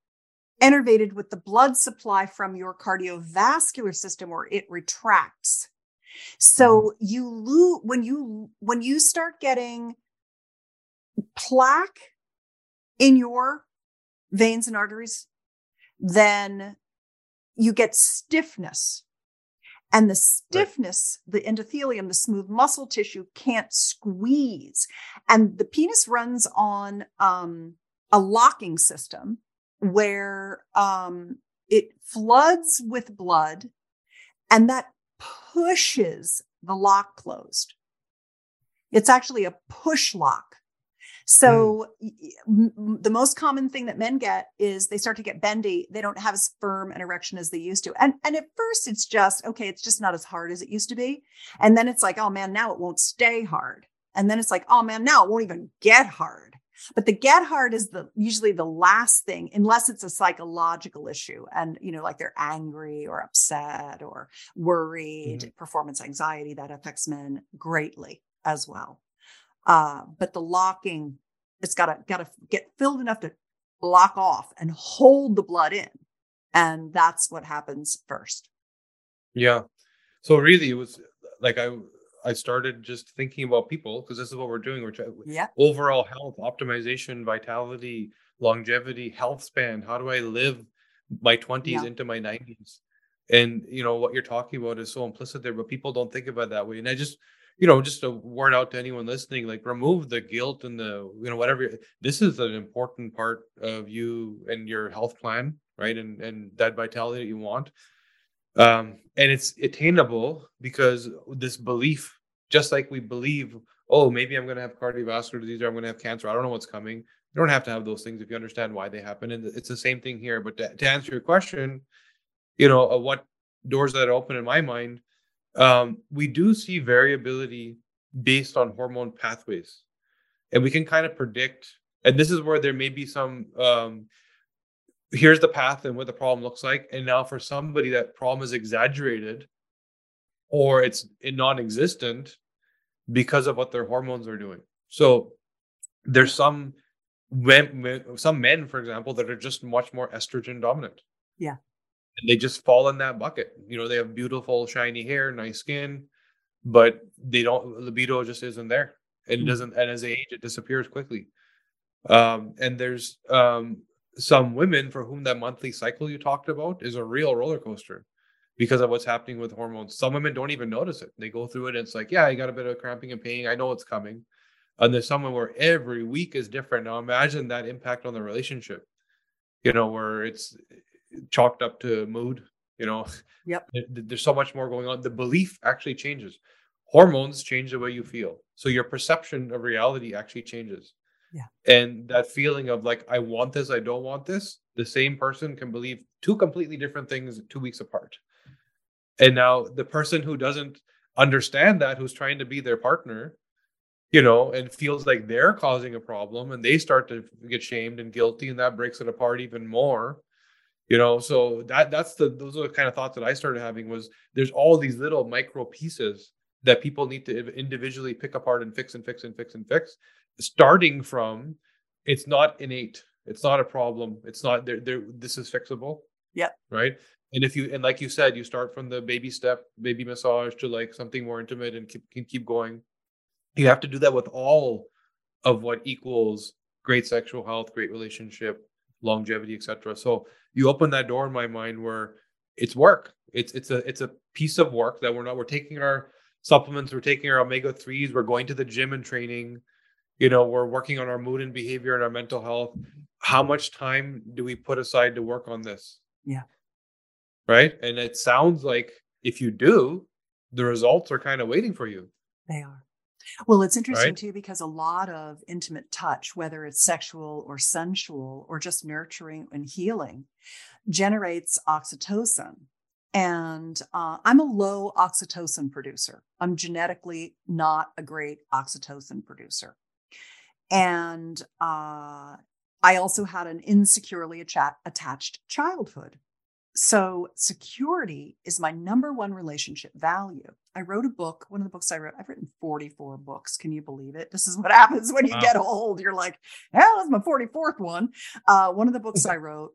enervated with the blood supply from your cardiovascular system, or it retracts. So you lose when you start getting plaque in your veins and arteries, then you get stiffness. And the stiffness, the endothelium, the smooth muscle tissue can't squeeze. And the penis runs on a locking system where it floods with blood, and that pushes the lock closed. It's actually a push lock. So the most common thing that men get is they start to get bendy. They don't have as firm an erection as they used to. And at first it's just, okay, it's just not as hard as it used to be. And then it's like, oh man, now it won't stay hard. And then it's like, oh man, now it won't even get hard. But the get hard is usually the last thing, unless it's a psychological issue and, you know, like they're angry or upset or worried, performance anxiety, that affects men greatly as well. But the locking, it's gotta get filled enough to lock off and hold the blood in. And that's what happens first. Yeah. So really it was like, I started just thinking about people, because this is what we're doing. We're trying overall health, optimization, vitality, longevity, health span. How do I live my 20s into my 90s? And you know, what you're talking about is so implicit there, but people don't think about it that way. And I just a word out to anyone listening, like remove the guilt and the, you know, whatever. This is an important part of you and your health plan, right? And that vitality that you want. And it's attainable because this belief, just like we believe, oh, maybe I'm going to have cardiovascular disease or I'm going to have cancer. I don't know what's coming. You don't have to have those things if you understand why they happen. And it's the same thing here. But to answer your question, you know, what doors that are open in my mind, we do see variability based on hormone pathways, and we can kind of predict, and this is where there may be some, here's the path and what the problem looks like. And now for somebody, that problem is exaggerated or it's non-existent because of what their hormones are doing. So there's some men, for example, that are just much more estrogen dominant. Yeah. And they just fall in that bucket. You know, they have beautiful, shiny hair, nice skin, but they don't, libido just isn't there. And it doesn't, and as they age, it disappears quickly. And there's some women for whom that monthly cycle you talked about is a real roller coaster because of what's happening with hormones. Some women don't even notice it. They go through it and it's like, yeah, I got a bit of cramping and pain. I know it's coming. And there's someone where every week is different. Now imagine that impact on the relationship, you know, where it's chalked up to mood, you know. Yep. There's so much more going on. The belief actually changes. Hormones change the way you feel. So your perception of reality actually changes. Yeah. And that feeling of like, I want this, I don't want this. The same person can believe two completely different things 2 weeks apart. And now the person who doesn't understand that, who's trying to be their partner, you know, and feels like they're causing a problem, and they start to get shamed and guilty, and that breaks it apart even more. You know, so those are the kind of thoughts that I started having, was there's all these little micro pieces that people need to individually pick apart and fix, starting from, it's not innate. It's not a problem. It's not there. This is fixable. Yeah. Right. And and like you said, you start from the baby step, baby massage, to like something more intimate and keep going. You have to do that with all of what equals great sexual health, great relationship, longevity, etc. So you open that door in my mind where it's work. It's a piece of work that we're taking our supplements, we're taking our omega-3s, we're going to the gym and training, you know, we're working on our mood and behavior and our mental health. How much time do we put aside to work on this? Yeah. Right. And it sounds like if you do, the results are kind of waiting for you. They are. Well, it's interesting too, because a lot of intimate touch, whether it's sexual or sensual or just nurturing and healing, generates oxytocin. And I'm a low oxytocin producer. I'm genetically not a great oxytocin producer. And I also had an insecurely attached childhood. So security is my number one relationship value. I wrote a book, one of the books I wrote, I've written 44 books. Can you believe it? This is what happens when you get old. You're like, hell, that's my 44th one. One of the books I wrote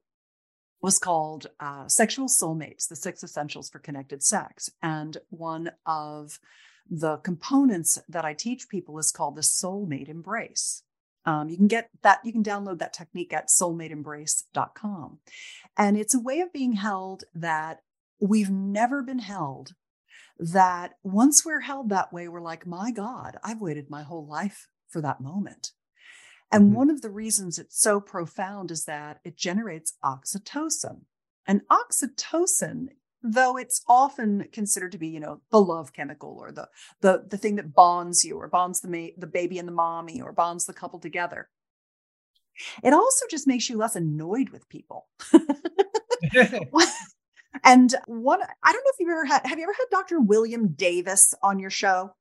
was called Sexual Soulmates, The Six Essentials for Connected Sex. And one of the components that I teach people is called the soulmate embrace. You can get that, you can download that technique at soulmateembrace.com. And it's a way of being held that we've never been held, that once we're held that way, we're like, my God, I've waited my whole life for that moment. And one of the reasons it's so profound is that it generates oxytocin. And oxytocin, though it's often considered to be, you know, the love chemical or the thing that bonds you or bonds the baby and the mommy or bonds the couple together, it also just makes you less annoyed with people. And one, I don't know if you've ever had, have you ever had Dr. William Davis on your show?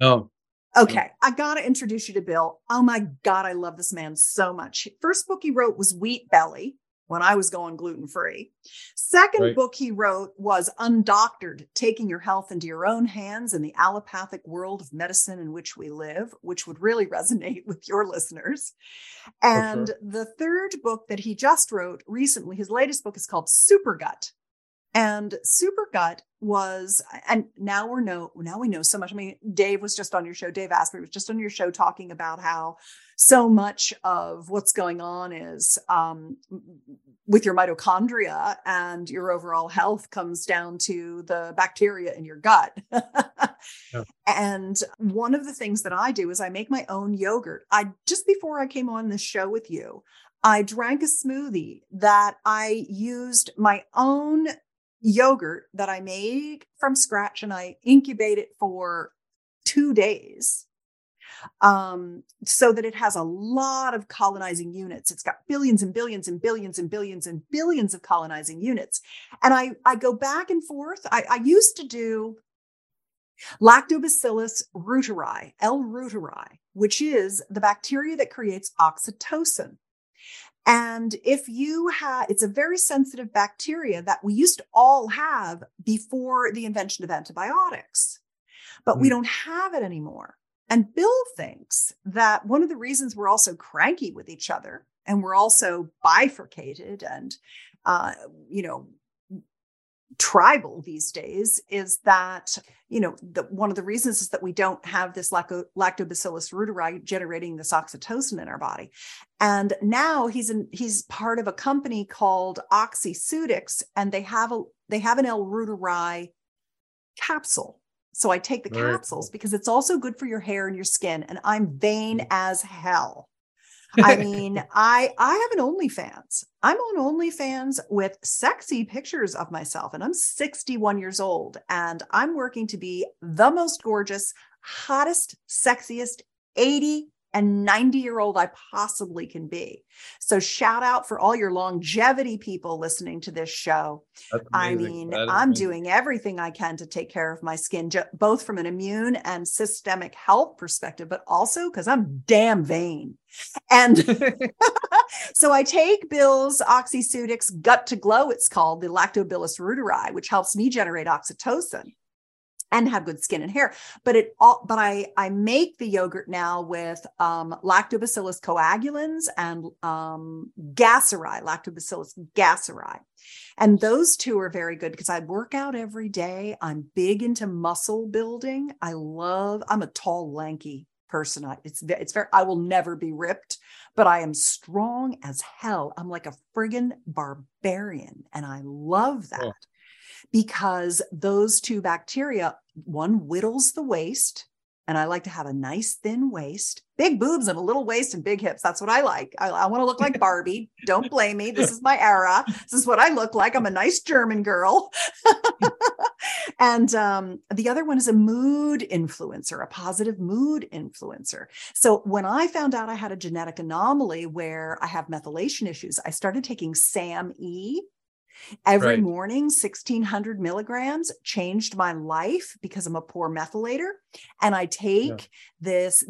No. Okay. I got to introduce you to Bill. Oh my God. I love this man so much. First book he wrote was Wheat Belly, when I was going gluten-free. Second book he wrote was Undoctored, Taking Your Health into Your Own Hands in the Allopathic World of Medicine in Which We Live, which would really resonate with your listeners. And the third book that he just wrote recently, his latest book is called Super Gut. And Super Gut was, and now we know so much. I mean, Dave was just on your show. Dave Asprey was just on your show talking about how so much of what's going on is with your mitochondria and your overall health comes down to the bacteria in your gut. And one of the things that I do is I make my own yogurt. Just before I came on this show with you, I drank a smoothie that I used my own yogurt that I made from scratch, and I incubate it for 2 days so that it has a lot of colonizing units. It's got billions and billions and billions and billions and billions of colonizing units. And I go back and forth. I used to do Lactobacillus ruteri, L. ruteri, which is the bacteria that creates oxytocin. And if you have, it's a very sensitive bacteria that we used to all have before the invention of antibiotics, but we don't have it anymore. And Bill thinks that one of the reasons we're also cranky with each other and we're also bifurcated and, tribal these days is that, one of the reasons is that we don't have this Lactobacillus ruteri generating this oxytocin in our body. And now he's part of a company called OxyCeutix, and they have an L. ruteri capsule. So I take the capsules because it's also good for your hair and your skin. And I'm vain as hell. I mean, I have an OnlyFans. I'm on OnlyFans with sexy pictures of myself, and I'm 61 years old, and I'm working to be the most gorgeous, hottest, sexiest 80 and 90-year-old I possibly can be. So shout out for all your longevity people listening to this show. I mean, I'm doing everything I can to take care of my skin, both from an immune and systemic health perspective, but also because I'm damn vain. And so I take Bill's OxyCeutix Gut to Glow, it's called, the Lactobacillus ruteri, which helps me generate oxytocin and have good skin and hair. But I make the yogurt now with Lactobacillus coagulans and Lactobacillus gasseri. And those two are very good because I work out every day. I'm big into muscle building. I'm a tall, lanky person. It's very, I will never be ripped, but I am strong as hell. I'm like a friggin' barbarian. And I love that. Oh. Because those two bacteria, one whittles the waist, and I like to have a nice thin waist, big boobs and a little waist and big hips. That's what I like. I want to look like Barbie. Don't blame me. This is my era. This is what I look like. I'm a nice German girl. And the other one is a mood influencer, a positive mood influencer. So when I found out I had a genetic anomaly where I have methylation issues, I started taking SAMe. Every morning, 1,600 milligrams changed my life because I'm a poor methylator. And I take these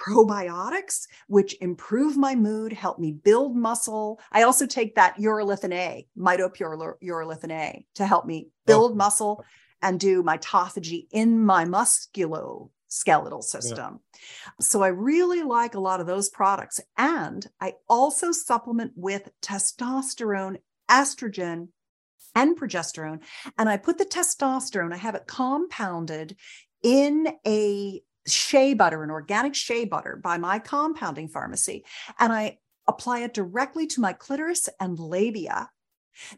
probiotics, which improve my mood, help me build muscle. I also take that urolithin A, Mitopure urolithin A, to help me build muscle and do mitophagy in my musculoskeletal system. Yeah. So I really like a lot of those products. And I also supplement with testosterone, estrogen, and progesterone. And I put the testosterone, I have it compounded in a shea butter, an organic shea butter by my compounding pharmacy. And I apply it directly to my clitoris and labia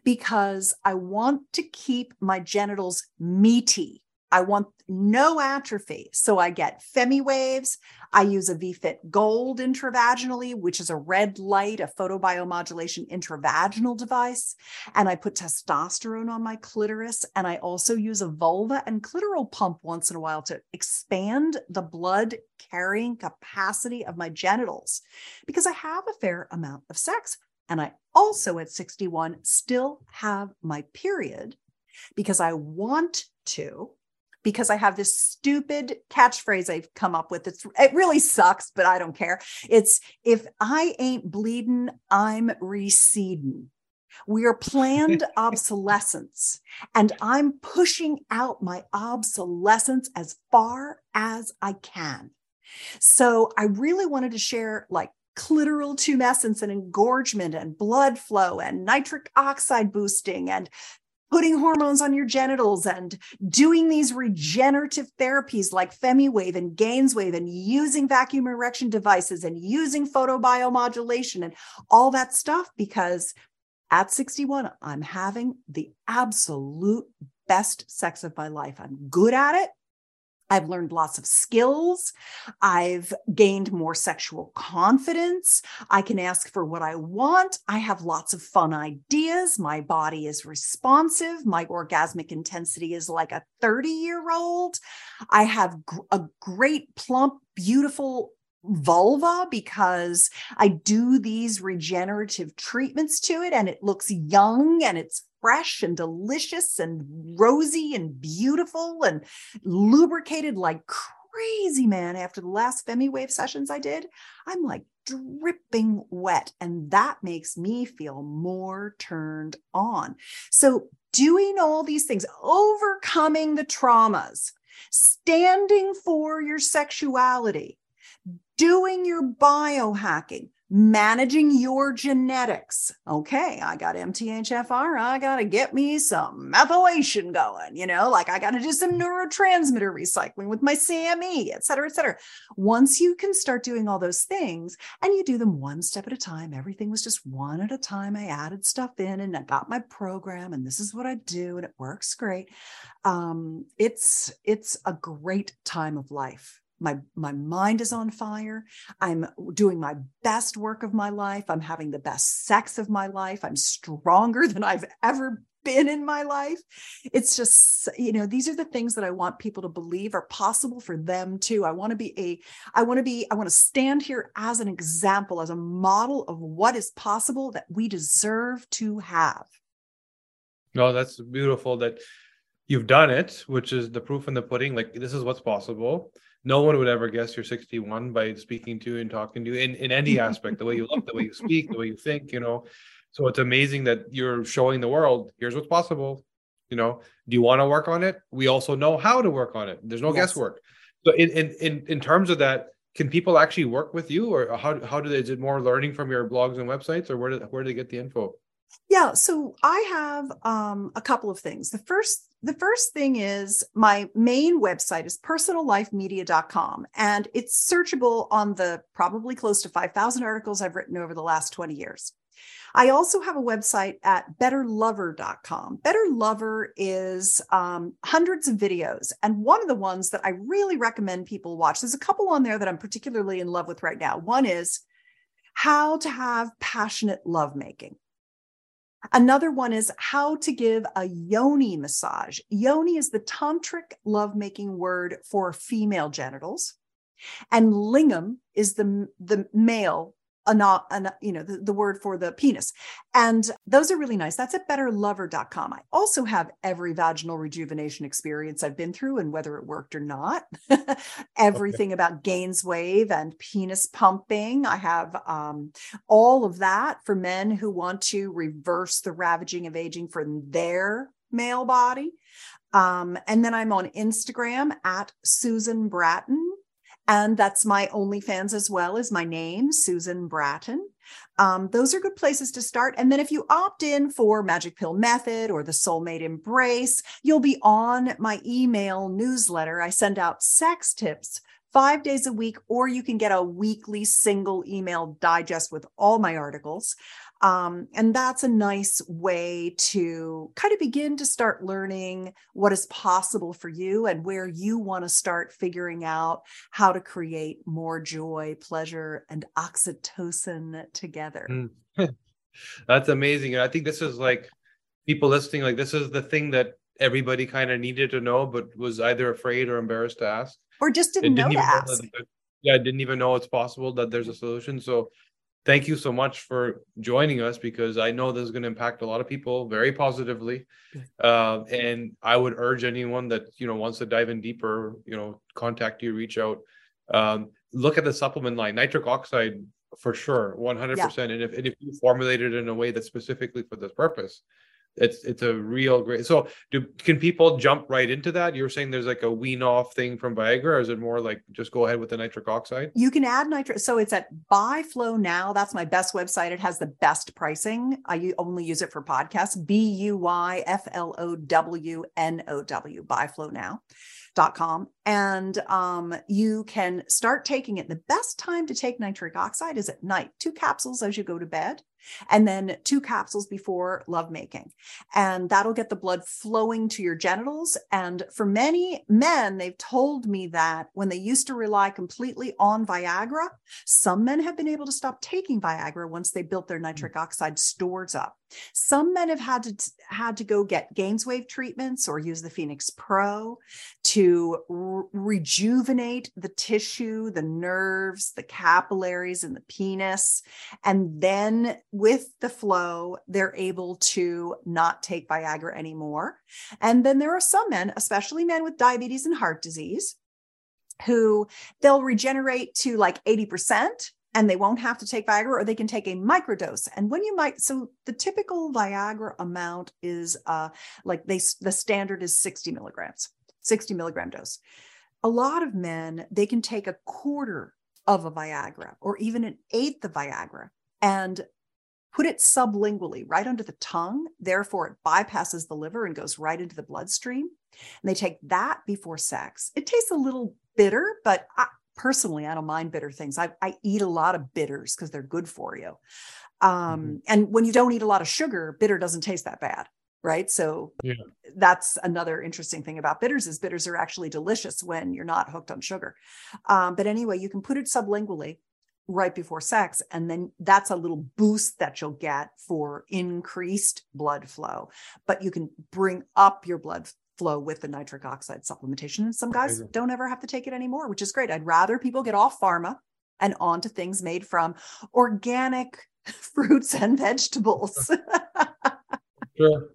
because I want to keep my genitals meaty. I want no atrophy. So I get FemiWaves. I use a VFIT Gold intravaginally, which is a red light, a photobiomodulation intravaginal device. And I put testosterone on my clitoris. And I also use a vulva and clitoral pump once in a while to expand the blood carrying capacity of my genitals because I have a fair amount of sex. And I also at 61 still have my period because I want to. Because I have this stupid catchphrase I've come up with. It really sucks, but I don't care. It's, if I ain't bleeding, I'm receding. We are planned obsolescence, and I'm pushing out my obsolescence as far as I can. So I really wanted to share like clitoral tumescence and engorgement and blood flow and nitric oxide boosting and putting hormones on your genitals and doing these regenerative therapies like FemiWave and GainsWave and using vacuum erection devices and using photobiomodulation and all that stuff, because at 61, I'm having the absolute best sex of my life. I'm good at it. I've learned lots of skills. I've gained more sexual confidence. I can ask for what I want. I have lots of fun ideas. My body is responsive. My orgasmic intensity is like a 30-year-old. I have a great, plump, beautiful vulva because I do these regenerative treatments to it, and it looks young and it's fresh and delicious and rosy and beautiful and lubricated like crazy, man. After the last FemiWave sessions I did, I'm like dripping wet, and that makes me feel more turned on. So doing all these things, overcoming the traumas, standing for your sexuality, doing your biohacking, managing your genetics. Okay, I got MTHFR. I got to get me some methylation going, like I got to do some neurotransmitter recycling with my SAMe, et cetera, et cetera. Once you can start doing all those things and you do them one step at a time, everything was just one at a time. I added stuff in and I got my program and this is what I do and it works great. It's a great time of life. My mind is on fire. I'm doing my best work of my life. I'm having the best sex of my life. I'm stronger than I've ever been in my life. It's just, these are the things that I want people to believe are possible for them too. I want to stand here as an example, as a model of what is possible that we deserve to have. No, that's beautiful that you've done it, which is the proof in the pudding. Like, this is what's possible. No one would ever guess you're 61 by speaking to you and talking to you in any aspect, the way you look, the way you speak, the way you think, So it's amazing that you're showing the world, here's what's possible, Do you want to work on it? We also know how to work on it. There's no guesswork. So in terms of that, can people actually work with you, or how do they, is it more learning from your blogs and websites, or where do they get the info? Yeah. So I have a couple of things. The first thing is my main website is personallifemedia.com, and it's searchable on the probably close to 5,000 articles I've written over the last 20 years. I also have a website at betterlover.com. Better Lover is hundreds of videos. And one of the ones that I really recommend people watch, there's a couple on there that I'm particularly in love with right now. One is how to have passionate lovemaking. Another one is how to give a yoni massage. Yoni is the tantric lovemaking word for female genitals, and lingam is the male the word for the penis. And those are really nice. That's at betterlover.com. I also have every vaginal rejuvenation experience I've been through and whether it worked or not, everything about GainsWave and penis pumping. I have all of that for men who want to reverse the ravaging of aging for their male body. And then I'm on Instagram at Susan Bratton. And that's my OnlyFans as well as my name, Susan Bratton. Those are good places to start. And then if you opt in for Magic Pill Method or the Soulmate Embrace, you'll be on my email newsletter. I send out sex tips 5 days a week, or you can get a weekly single email digest with all my articles. And that's a nice way to kind of begin to start learning what is possible for you and where you want to start figuring out how to create more joy, pleasure, and oxytocin together. That's amazing. I think this is like people listening, like this is the thing that everybody kind of needed to know, but was either afraid or embarrassed to ask. Or just didn't know to ask. Yeah, didn't even know it's possible that there's a solution. So thank you so much for joining us, because I know this is going to impact a lot of people very positively. And I would urge anyone that, wants to dive in deeper, contact you, reach out, look at the supplement line, nitric oxide for sure, 100%. Yeah. And if you formulate it in a way that's specifically for this purpose, it's a real great. So can people jump right into that? You're saying there's like a wean off thing from Viagra, or is it more like just go ahead with the nitric oxide? You can add nitric. So it's at buyflow now. That's my best website. It has the best pricing. I only use it for podcasts. BuyFlowNow, buyflownow.com. And you can start taking it. The best time to take nitric oxide is at night, 2 capsules as you go to bed, and then 2 capsules before lovemaking. And that'll get the blood flowing to your genitals. And for many men, they've told me that when they used to rely completely on Viagra, some men have been able to stop taking Viagra once they built their nitric oxide stores up. Some men have had to go get GainsWave treatments or use the Phoenix Pro to rejuvenate the tissue, the nerves, the capillaries, and the penis. And then with the flow, they're able to not take Viagra anymore. And then there are some men, especially men with diabetes and heart disease, who they'll regenerate to like 80%. And they won't have to take Viagra, or they can take a microdose. And so the typical Viagra amount is the standard is 60 milligram dose. A lot of men, they can take 1/4 of a Viagra or even 1/8 of Viagra and put it sublingually right under the tongue. Therefore, it bypasses the liver and goes right into the bloodstream. And they take that before sex. It tastes a little bitter, but personally, I don't mind bitter things. I eat a lot of bitters because they're good for you. And when you don't eat a lot of sugar, bitter doesn't taste that bad, right? So yeah. That's another interesting thing about bitters is bitters are actually delicious when you're not hooked on sugar. But anyway, you can put it sublingually right before sex. And then that's a little boost that you'll get for increased blood flow. But you can bring up your blood flow with the nitric oxide supplementation. And some guys don't ever have to take it anymore, which is great. I'd rather people get off pharma and onto things made from organic fruits and vegetables. Sure.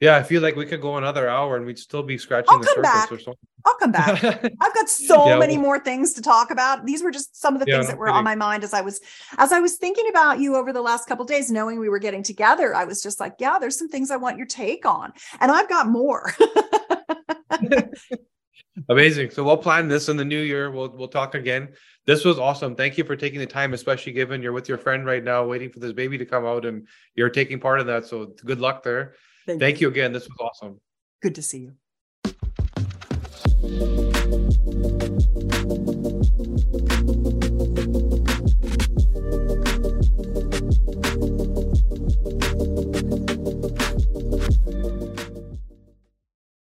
Yeah. I feel like we could go another hour and we'd still be scratching the surface or something. I'll come back. I've got so many more things to talk about. These were just some of the things that were on my mind as I was thinking about you over the last couple of days, knowing we were getting together. I was just like, yeah, there's some things I want your take on, and I've got more. Amazing. So we'll plan this in the new year. We'll talk again. This was awesome. Thank you for taking the time, especially given you're with your friend right now, waiting for this baby to come out, and you're taking part in that. So good luck there. Thank you again. This was awesome. Good to see you.